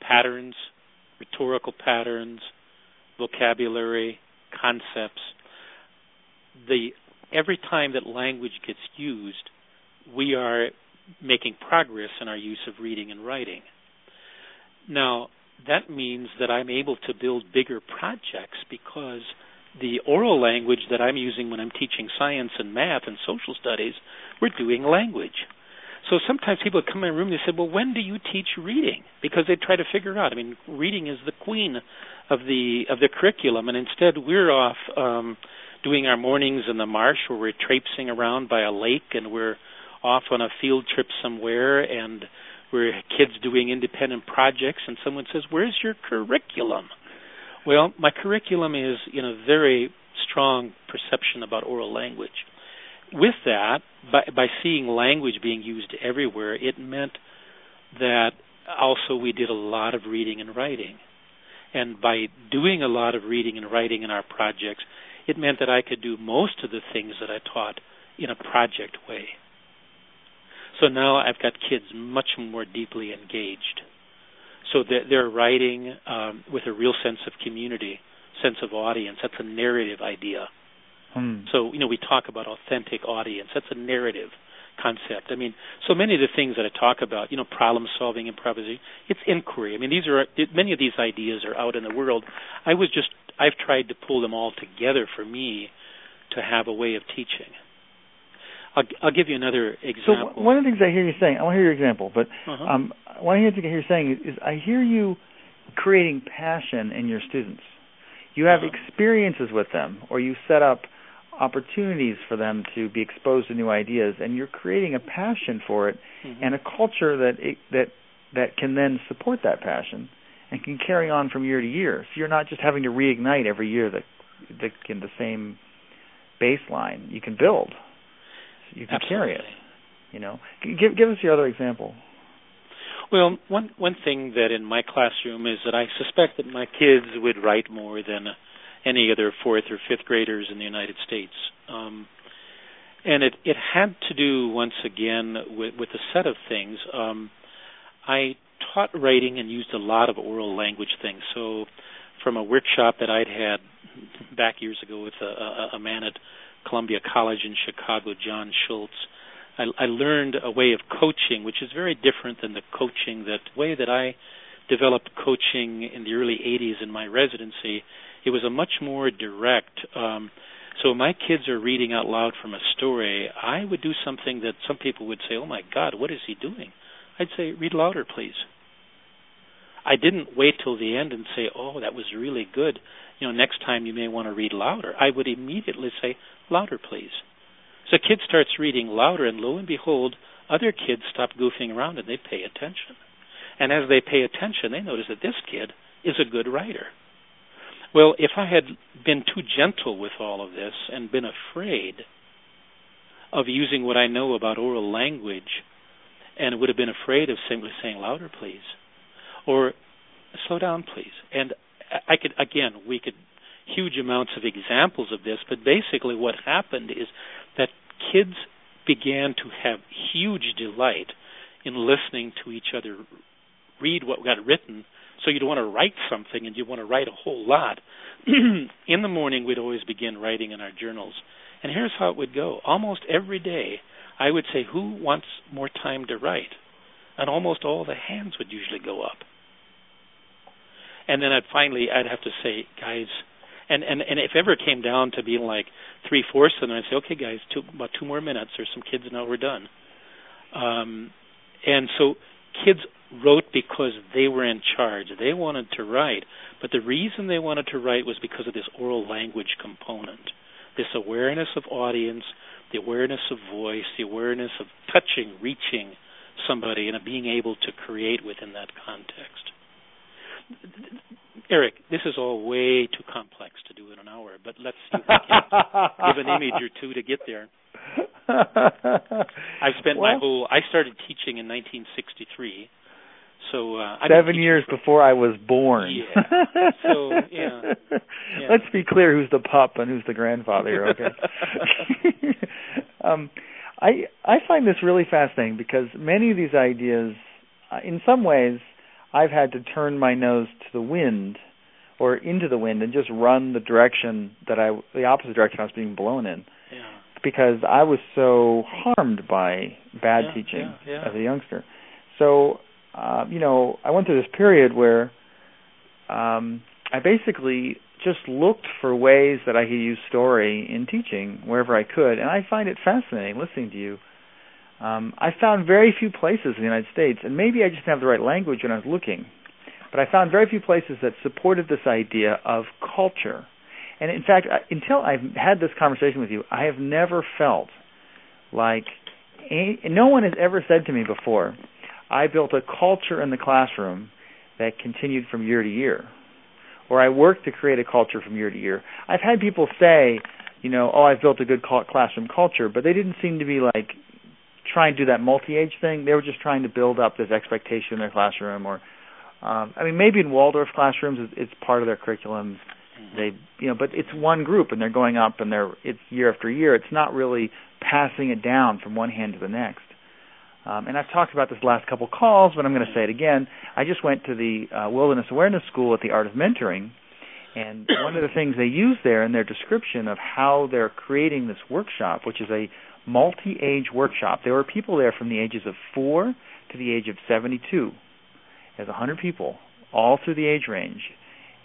patterns, rhetorical patterns, vocabulary, concepts, The every time that language gets used, we are making progress in our use of reading and writing. Now, that means that I'm able to build bigger projects because the oral language that I'm using when I'm teaching science and math and social studies, we're doing language. So sometimes people come in my room and they say, well, when do you teach reading? Because they try to figure out. I mean, reading is the queen of the of the curriculum, and instead we're off... Um, doing our mornings in the marsh where we're traipsing around by a lake and we're off on a field trip somewhere and we're kids doing independent projects and someone says, where's your curriculum? Well, my curriculum is in a very strong perception about oral language. With that, by, by seeing language being used everywhere, it meant that also we did a lot of reading and writing. And by doing a lot of reading and writing in our projects, it meant that I could do most of the things that I taught in a project way. So now I've got kids much more deeply engaged. So they're writing um, with a real sense of community, sense of audience. That's a narrative idea. Hmm. So, you know, we talk about authentic audience. That's a narrative concept. I mean, so many of the things that I talk about, you know, problem solving, improvisation, it's inquiry. I mean, these are many of these ideas are out in the world. I was just I've tried to pull them all together for me to have a way of teaching. I'll, I'll give you another example. So one of the things I hear you saying, I want to hear your example, but uh-huh. um, one of the things I hear you saying is I hear you creating passion in your students. You have uh-huh. experiences with them, or you set up opportunities for them to be exposed to new ideas, and you're creating a passion for it mm-hmm. and a culture that it, that that can then support that passion and can carry on from year to year. So you're not just having to reignite every year the, the, in the same baseline. You can build. You can Absolutely. carry it. You know, give give us your other example. Well, one one thing that in my classroom is that I suspect that my kids would write more than any other fourth or fifth graders in the United States. Um, and it, it had to do, once again, with, with a set of things. Um, I taught writing and used a lot of oral language things. So from a workshop that I'd had back years ago with a, a, a man at Columbia College in Chicago, John Schultz, I, I learned a way of coaching, which is very different than the coaching, that way that I developed coaching in the early eighties in my residency. It was a much more direct, um, so my kids are reading out loud from a story. I would do something that some people would say, oh my God, what is he doing? I'd say, read louder, please. I didn't wait till the end and say, oh, that was really good. You know, next time you may want to read louder. I would immediately say, louder, please. So a kid starts reading louder, and lo and behold, other kids stop goofing around and they pay attention. And as they pay attention, they notice that this kid is a good writer. Well, if I had been too gentle with all of this and been afraid of using what I know about oral language, and would have been afraid of simply saying louder, please, or slow down, please. And I could, again, we could, huge amounts of examples of this, but basically what happened is that kids began to have huge delight in listening to each other read what got written. So you'd want to write something, and you'd want to write a whole lot. In the morning, we'd always begin writing in our journals. And here's how it would go. Almost every day, I would say, who wants more time to write? And almost all the hands would usually go up. And then I'd finally, I'd have to say, guys, and, and, and if ever it came down to being like three-fourths, and I'd say, okay, guys, two, about two more minutes, there's some kids now, we're done. Um, and so kids wrote because they were in charge. They wanted to write. But the reason they wanted to write was because of this oral language component, this awareness of audience, the awareness of voice, the awareness of touching, reaching somebody, and of being able to create within that context. Eric, this is all way too complex to do in an hour, but let's see if we can give an image or two to get there. I've spent well, my whole, I started teaching in nineteen sixty-three. So, uh, seven years for, before I was born. Yeah. So, yeah, yeah. Let's be clear who's the pup and who's the grandfather, okay? um, I I find this really fascinating because many of these ideas, uh, in some ways, I've had to turn my nose to the wind or into the wind and just run the direction that I, the opposite direction I was being blown in. Yeah. Because I was so harmed by bad yeah, teaching yeah, yeah. as a youngster. So, Uh, you know, I went through this period where um, I basically just looked for ways that I could use story in teaching wherever I could, and I find it fascinating listening to you. Um, I found very few places in the United States, and maybe I just didn't have the right language when I was looking, but I found very few places that supported this idea of culture. And in fact, until I've had this conversation with you, I have never felt like any, no one has ever said to me before, I built a culture in the classroom that continued from year to year, or I worked to create a culture from year to year. I've had people say, you know, oh, I've built a good classroom culture, but they didn't seem to be like trying to do that multi-age thing. They were just trying to build up this expectation in their classroom, or um, I mean, maybe in Waldorf classrooms, it's part of their curriculum. They, you know, but it's one group, and they're going up, and they're it's year after year. It's not really passing it down from one hand to the next. Um, and I've talked about this last couple calls, but I'm going to say it again. I just went to the uh, Wilderness Awareness School at the Art of Mentoring, and one of the things they use there in their description of how they're creating this workshop, which is a multi-age workshop. There were people there from the ages of four to the age of seventy-two. There's one hundred people, all through the age range.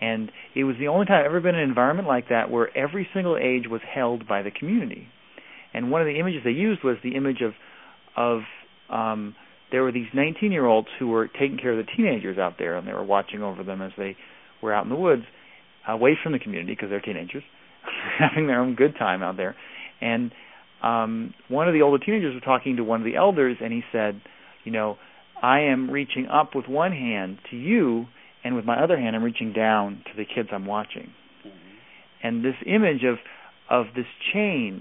And it was the only time I've ever been in an environment like that where every single age was held by the community. And one of the images they used was the image of of Um, there were these nineteen-year-olds who were taking care of the teenagers out there, and they were watching over them as they were out in the woods, away from the community because they're teenagers, having their own good time out there. And um, one of the older teenagers was talking to one of the elders, and he said, you know, I am reaching up with one hand to you, and with my other hand I'm reaching down to the kids I'm watching. Mm-hmm. And this image of of this chain,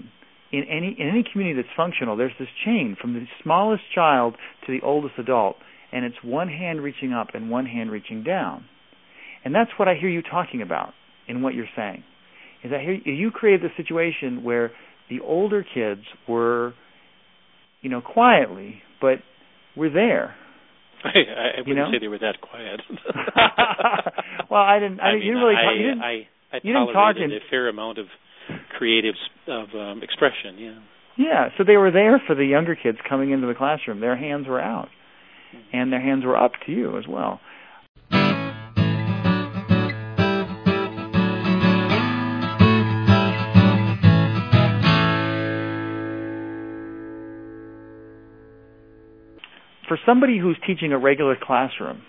In any in any community that's functional, there's this chain from the smallest child to the oldest adult, and it's one hand reaching up and one hand reaching down. And that's what I hear you talking about in what you're saying, is I hear you created the situation where the older kids were, you know, quietly, but were there. I, I wouldn't you know? say they were that quiet. Well, I didn't. I, I mean, you really. I, you didn't, I, I, I you didn't talk in a fair amount of creative of um, expression. Yeah. Yeah. So they were there for the younger kids coming into the classroom. Their hands were out, mm-hmm. and their hands were up to you as well. For somebody who's teaching a regular classroom,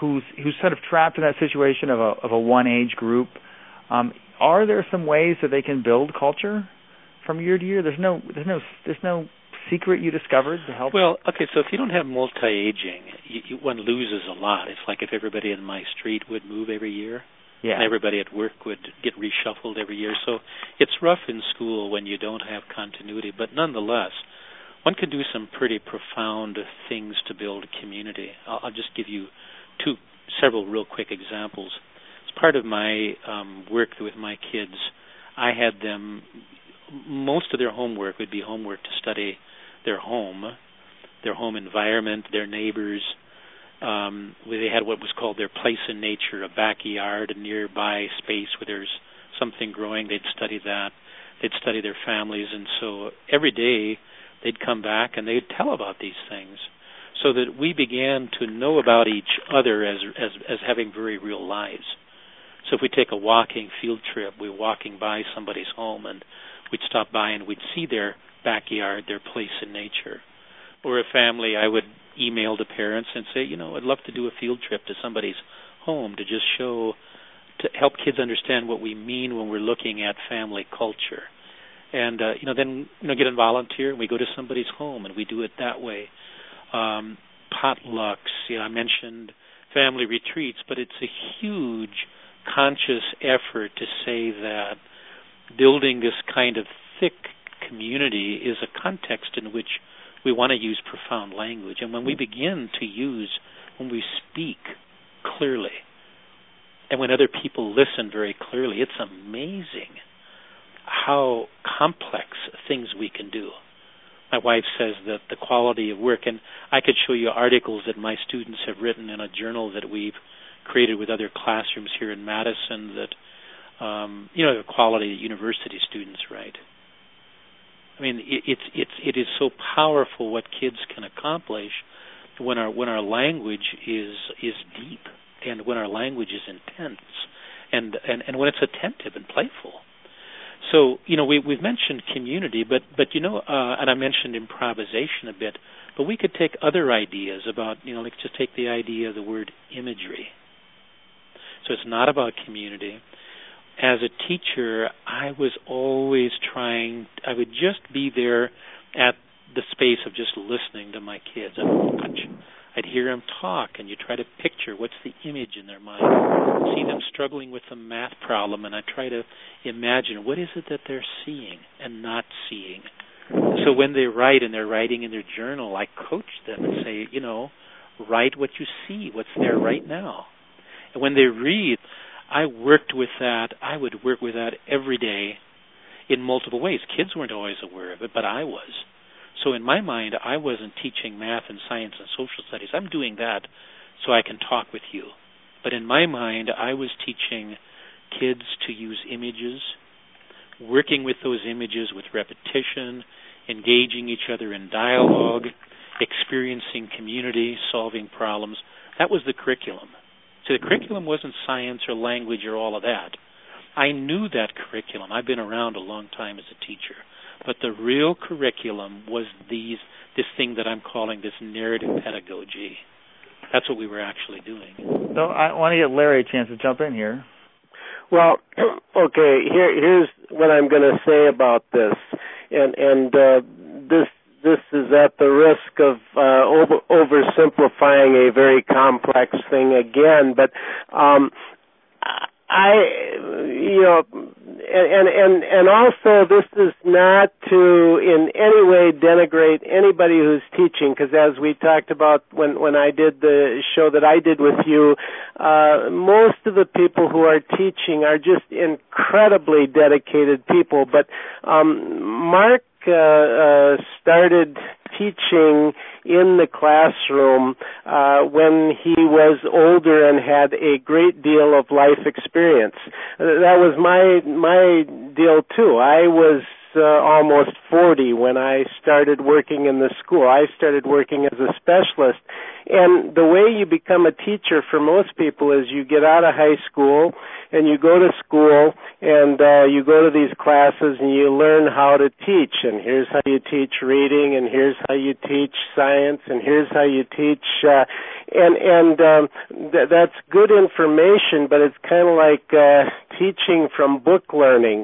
who's who's sort of trapped in that situation of a of a one age group, um, are there some ways that they can build culture from year to year? There's no there's no there's no secret you discovered to help. Well, okay, so if you don't have multi-aging, you, you, one loses a lot. It's like if everybody in my street would move every year, yeah. and everybody at work would get reshuffled every year. So it's rough in school when you don't have continuity, but nonetheless, one can do some pretty profound things to build community. I'll, I'll just give you two, several real quick examples. As part of my um, work with my kids, I had them, most of their homework would be homework to study their home, their home environment, their neighbors. Um, they had what was called their place in nature, a backyard, a nearby space where there's something growing. They'd study that. They'd study their families. And so every day, they'd come back and they'd tell about these things, so that we began to know about each other as as, as having very real lives. So if we take a walking field trip, we're walking by somebody's home and we'd stop by and we'd see their backyard, their place in nature. Or a family, I would email the parents and say, you know, I'd love to do a field trip to somebody's home to just show, to help kids understand what we mean when we're looking at family culture. And uh, you know, then you know, get a volunteer, and we go to somebody's home, and we do it that way. Um, potlucks, you know, I mentioned family retreats, but it's a huge conscious effort to say that building this kind of thick community is a context in which we want to use profound language. And when we begin to use, when we speak clearly, and when other people listen very clearly, it's amazing how complex things we can do. My wife says that the quality of work, and I could show you articles that my students have written in a journal that we've created with other classrooms here in Madison that, um, you know, the quality that university students write. I mean, it, it's it's it is so powerful what kids can accomplish when our when our language is is deep, and when our language is intense, and and, and when it's attentive and playful. So, you know, we, we've mentioned community, but, but you know, uh, and I mentioned improvisation a bit, but we could take other ideas about, you know, let's just take the idea of the word imagery. So it's not about community. As a teacher, I was always trying, I would just be there at the space of just listening to my kids. I would watch. I'd hear them talk, and you try to picture what's the image in their mind. I'd see them struggling with a math problem, and I try to imagine what is it that they're seeing and not seeing. So when they write, and they're writing in their journal, I coach them and say, you know, write what you see, what's there right now. And when they read, I worked with that. I would work with that every day in multiple ways. Kids weren't always aware of it, but I was. So in my mind, I wasn't teaching math and science and social studies. I'm doing that so I can talk with you. But in my mind, I was teaching kids to use images, working with those images with repetition, engaging each other in dialogue, experiencing community, solving problems. That was the curriculum. So the curriculum wasn't science or language or all of that. I knew that curriculum. I've been around a long time as a teacher. But the real curriculum was these this thing that I'm calling this narrative pedagogy. That's what we were actually doing. So I want to give Larry a chance to jump in here. Well, okay, here, here's what I'm going to say about this, and and uh, this this is at the risk of uh, over, oversimplifying a very complex thing again, but. Um, I, I, you know, and, and, and also this is not to in any way denigrate anybody who's teaching, because as we talked about when, when I did the show that I did with you, uh, most of the people who are teaching are just incredibly dedicated people. But um, Mark uh, uh, started teaching in the classroom uh, when he was older and had a great deal of life experience. That was my my deal too. I was Uh, almost forty when I started working in the school. I started working as a specialist. And the way you become a teacher for most people is you get out of high school and you go to school and uh, you go to these classes and you learn how to teach. And here's how you teach reading, and here's how you teach science, and here's how you teach. Uh, and and um, th- that's good information, but it's kind of like uh, teaching from book learning.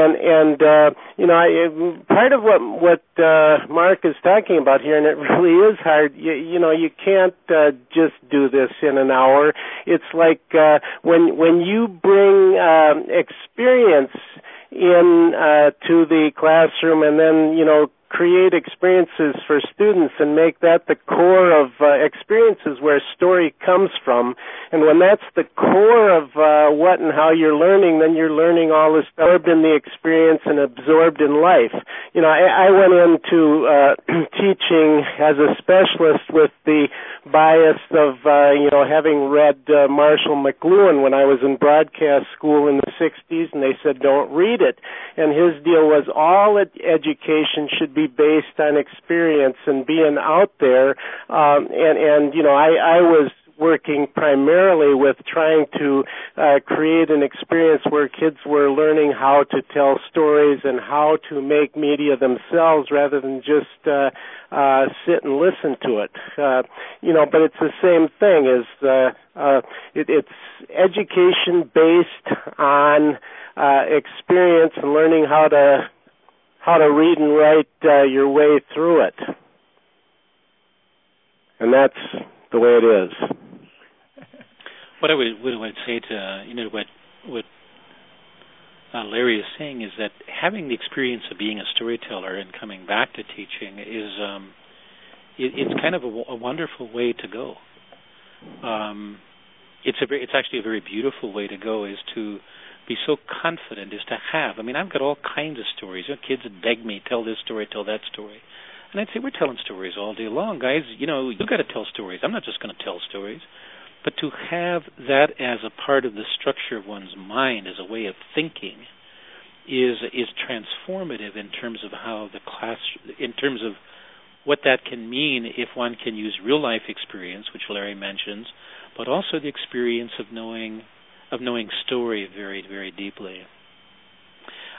And and uh, you know, I, part of what what uh, Mark is talking about here, and it really is hard. You, you know, you can't. Can't uh, just do this in an hour. It's like uh, when when you bring um, experience in uh, to the classroom, and then you know create experiences for students and make that the core of uh, experiences where story comes from. And when that's the core of uh, what and how you're learning, then you're learning all this absorbed in the experience and absorbed in life. You know, I, I went into uh, teaching as a specialist with the bias of, uh, you know, having read uh, Marshall McLuhan when I was in broadcast school in the sixties, and they said, don't read it. And his deal was all ed- education should be based on experience and being out there, um, and, and you know, I, I was working primarily with trying to uh, create an experience where kids were learning how to tell stories and how to make media themselves rather than just uh, uh, sit and listen to it. Uh, you know, but it's the same thing. Is uh, uh, it, it's education based on uh, experience and learning how to. how to read and write uh, your way through it. And that's the way it is. What I would, what I would say to, you know, what, what uh, Larry is saying is that having the experience of being a storyteller and coming back to teaching is, um, it, it's kind of a, a wonderful way to go. Um, it's a, it's actually a very beautiful way to go, is to be so confident is to have. I mean, I've got all kinds of stories. You know, kids would beg me, tell this story, tell that story. And I'd say, we're telling stories all day long, guys. You know, you got to tell stories. I'm not just going to tell stories. But to have that as a part of the structure of one's mind, as a way of thinking, is is transformative in terms of how the class, in terms of what that can mean if one can use real-life experience, which Larry mentions, but also the experience of knowing of knowing story very, very deeply.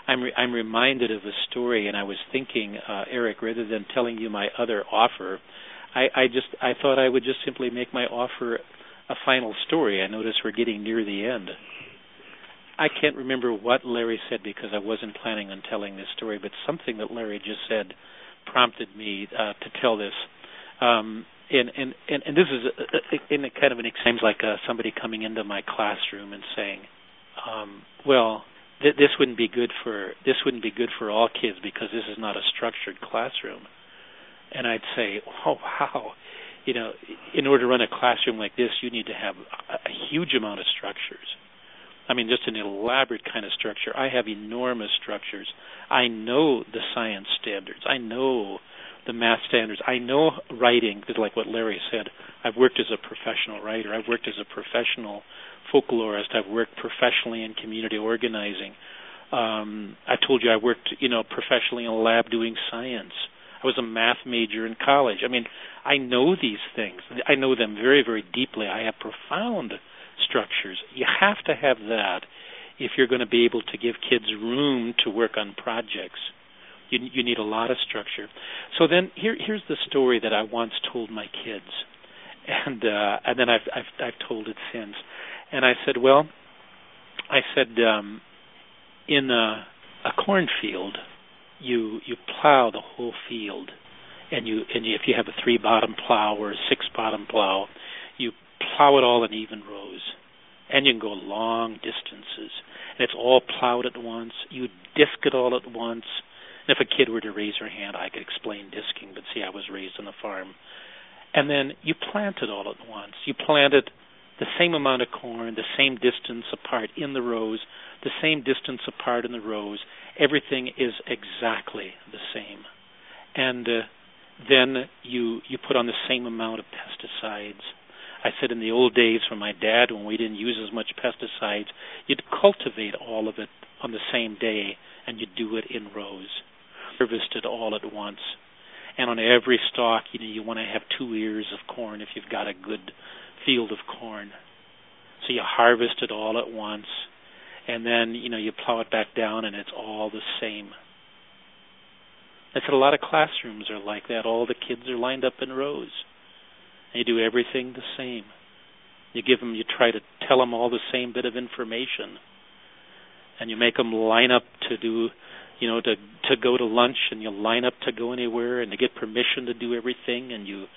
I'm re- I'm reminded of a story, and I was thinking, uh, Eric, rather than telling you my other offer, I, I just I thought I would just simply make my offer a final story. I notice we're getting near the end. I can't remember what Larry said because I wasn't planning on telling this story, but something that Larry just said prompted me uh, to tell this. Um, And, and and and this is a, a, in a kind of an seems like uh, somebody coming into my classroom and saying, um, "Well, th- this wouldn't be good for this wouldn't be good for all kids because this is not a structured classroom." And I'd say, "Oh wow, you know, in order to run a classroom like this, you need to have a, a huge amount of structures. I mean, just an elaborate kind of structure. I have enormous structures. I know the science standards. I know." The math standards. I know writing, because like what Larry said, I've worked as a professional writer. I've worked as a professional folklorist. I've worked professionally in community organizing. Um, I told you I worked, you know, professionally in a lab doing science. I was a math major in college. I mean, I know these things. I know them very, very deeply. I have profound structures. You have to have that if you're going to be able to give kids room to work on projects. You, you need a lot of structure. So then, here, here's the story that I once told my kids, and uh, and then I've, I've I've told it since. And I said, well, I said, um, in a, a cornfield, you you plow the whole field, and you and if you have a three bottom plow or a six bottom plow, you plow it all in even rows, and you can go long distances, and it's all plowed at once. You disc it all at once. If a kid were to raise her hand, I could explain disking, but see, I was raised on a farm. And then you plant it all at once. You planted the same amount of corn, the same distance apart in the rows, the same distance apart in the rows. Everything is exactly the same. And uh, then you you put on the same amount of pesticides. I said in the old days from my dad, when we didn't use as much pesticides, you'd cultivate all of it on the same day, and you'd do it in rows, harvested all at once. And on every stalk, you know, you want to have two ears of corn if you've got a good field of corn. So you harvest it all at once, and then, you know, you plow it back down, and it's all the same. I said a lot of classrooms are like that. All the kids are lined up in rows. You do everything the same. You give them, you try to tell them all the same bit of information, and you make them line up to do, you know, to to go to lunch, and you line up to go anywhere, and to get permission to do everything, and you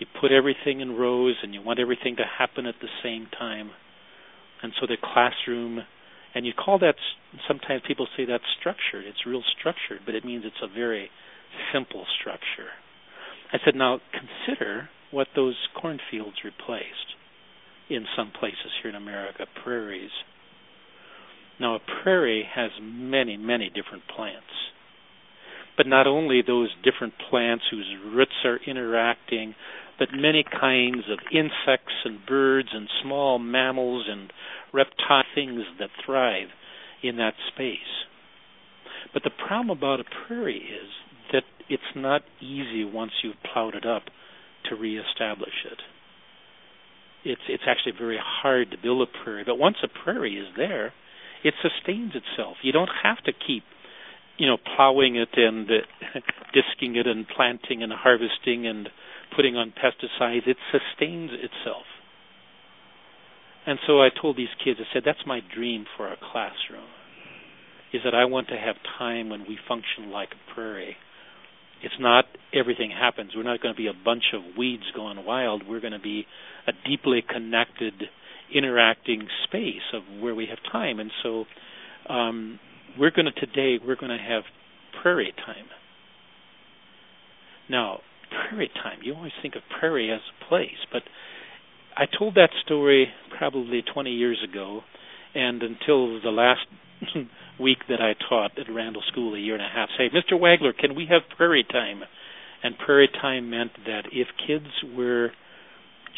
you put everything in rows, and you want everything to happen at the same time. And so the classroom, and you call that, sometimes people say that's structured. It's real structured, but it means it's a very simple structure. I said, now consider what those cornfields replaced in some places here in America, prairies. Now, a prairie has many, many different plants, but not only those different plants whose roots are interacting, but many kinds of insects and birds and small mammals and reptile things that thrive in that space. But the problem about a prairie is that it's not easy once you've plowed it up to reestablish it. It's it's actually very hard to build a prairie, but once a prairie is there, it sustains itself. You don't have to keep, you know, plowing it and uh, disking it and planting and harvesting and putting on pesticides. It sustains itself. And so I told these kids, I said, that's my dream for our classroom, is that I want to have time when we function like a prairie. It's not everything happens. We're not going to be a bunch of weeds going wild. We're going to be a deeply connected, interacting space of where we have time. And so um, we're going to today, we're going to have prairie time. Now, prairie time, you always think of prairie as a place. But I told that story probably twenty years ago, and until the last week that I taught at Randall School a year and a half, say, Mister Wagler, can we have prairie time? And prairie time meant that if kids were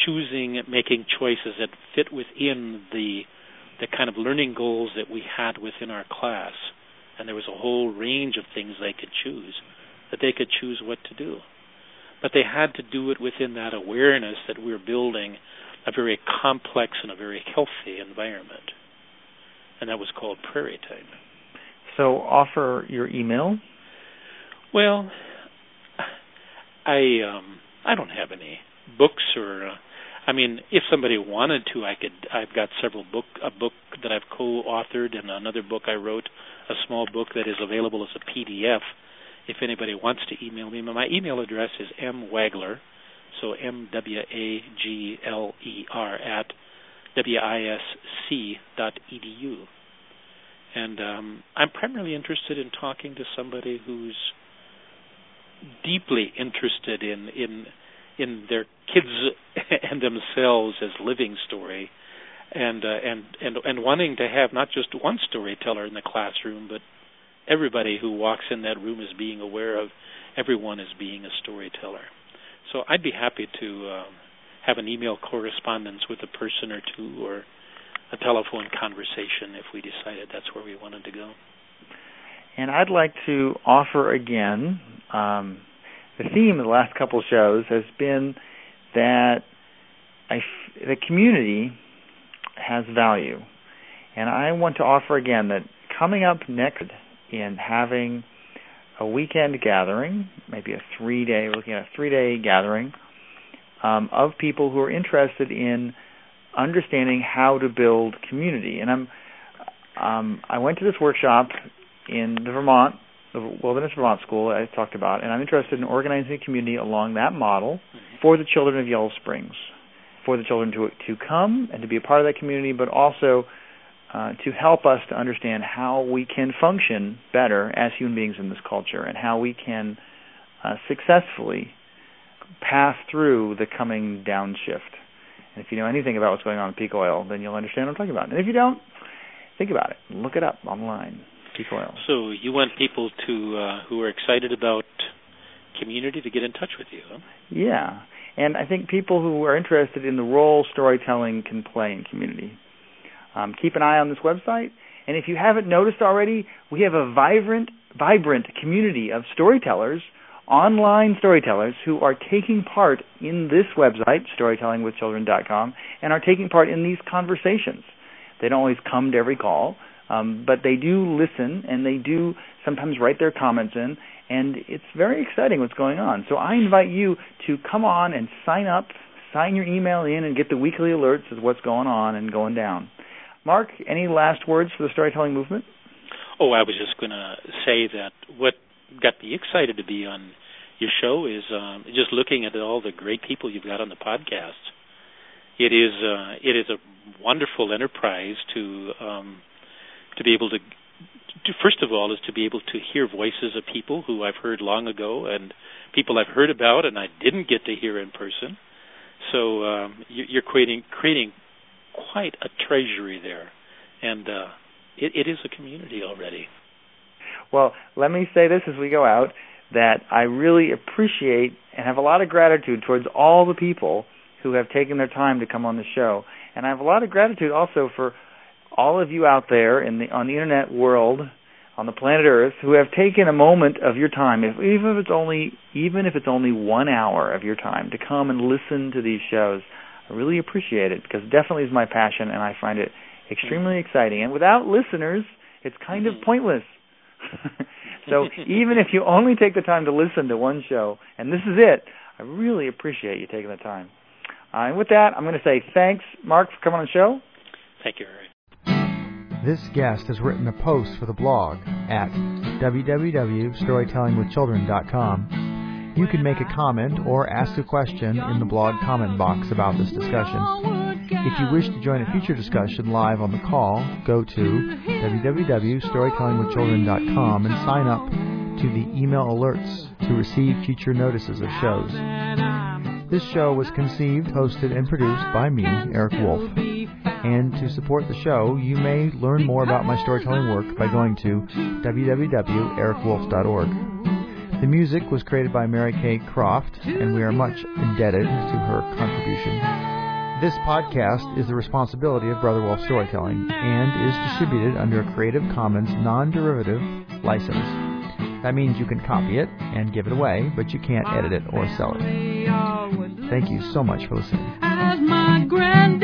choosing, making choices that fit within the the kind of learning goals that we had within our class, and there was a whole range of things they could choose, that they could choose what to do. But they had to do it within that awareness that we're building a very complex and a very healthy environment. And that was called prairie time. So offer your email? Well, I um, I don't have any books or uh, I mean, if somebody wanted to, I could. I've got several book a book that I've co-authored and another book I wrote, a small book that is available as a P D F. If anybody wants to email me, my email address is mwagler, so m w a g l e r at wisc dot e d u. And um, I'm primarily interested in talking to somebody who's deeply interested in, in in their kids and themselves as living story, and uh, and and and wanting to have not just one storyteller in the classroom, but everybody who walks in that room is being aware of everyone as being a storyteller. So I'd be happy to uh, have an email correspondence with a person or two, or a telephone conversation if we decided that's where we wanted to go. And I'd like to offer again, um, the theme of the last couple of shows has been that I f- the community has value. And I want to offer again that coming up next in having a weekend gathering, maybe a three-day, we're looking at a three-day gathering, um, of people who are interested in understanding how to build community. And I'm, um, I went to this workshop in the Vermont, the Wilderness Vermont School I talked about, and I'm interested in organizing a community along that model for the children of Yellow Springs, for the children to to come and to be a part of that community, but also uh, to help us to understand how we can function better as human beings in this culture, and how we can uh, successfully pass through the coming downshift. And if you know anything about what's going on with peak oil, then you'll understand what I'm talking about. And if you don't, think about it. Look it up online. Peak oil. So you want people to uh, who are excited about community to get in touch with you. Huh? Yeah, and I think people who are interested in the role storytelling can play in community. Um, keep an eye on this website, and if you haven't noticed already, we have a vibrant, vibrant community of storytellers, online storytellers, who are taking part in this website, storytelling with children dot com, and are taking part in these conversations. They don't always come to every call, um, but they do listen, and they do sometimes write their comments in, and it's very exciting what's going on. So I invite you to come on and sign up, sign your email in, and get the weekly alerts of what's going on and going down. Mark, any last words for the storytelling movement? Oh, I was just going to say that what got me excited to be on your show is um, just looking at all the great people you've got on the podcast. It is uh, it is a wonderful enterprise to um, to be able to, to first of all is to be able to hear voices of people who I've heard long ago and people I've heard about and I didn't get to hear in person. So um, you're creating creating quite a treasury there, and uh, it, it is a community already. Well, let me say this as we go out, that I really appreciate and have a lot of gratitude towards all the people who have taken their time to come on the show. And I have a lot of gratitude also for all of you out there in the on the Internet world, on the planet Earth, who have taken a moment of your time, if, even if it's only even if it's only one hour of your time, to come and listen to these shows. I really appreciate it, because it definitely is my passion, and I find it extremely exciting. And without listeners, it's kind of pointless. So even if you only take the time to listen to one show, and this is it, I really appreciate you taking the time. Uh, and with that, I'm going to say thanks, Mark, for coming on the show. Thank you, Eric. This guest has written a post for the blog at w w w dot storytelling with children dot com. You can make a comment or ask a question in the blog comment box about this discussion. If you wish to join a future discussion live on the call, go to w w w dot storytelling with children dot com and sign up to the email alerts to receive future notices of shows. This show was conceived, hosted, and produced by me, Eric Wolf. And to support the show, you may learn more about my storytelling work by going to w w w dot eric wolf dot org. The music was created by Mary Kay Croft, and we are much indebted to her contribution. This podcast is the responsibility of Brother Wolf Storytelling and is distributed under a Creative Commons non-derivative license. That means you can copy it and give it away, but you can't edit it or sell it. Thank you so much for listening.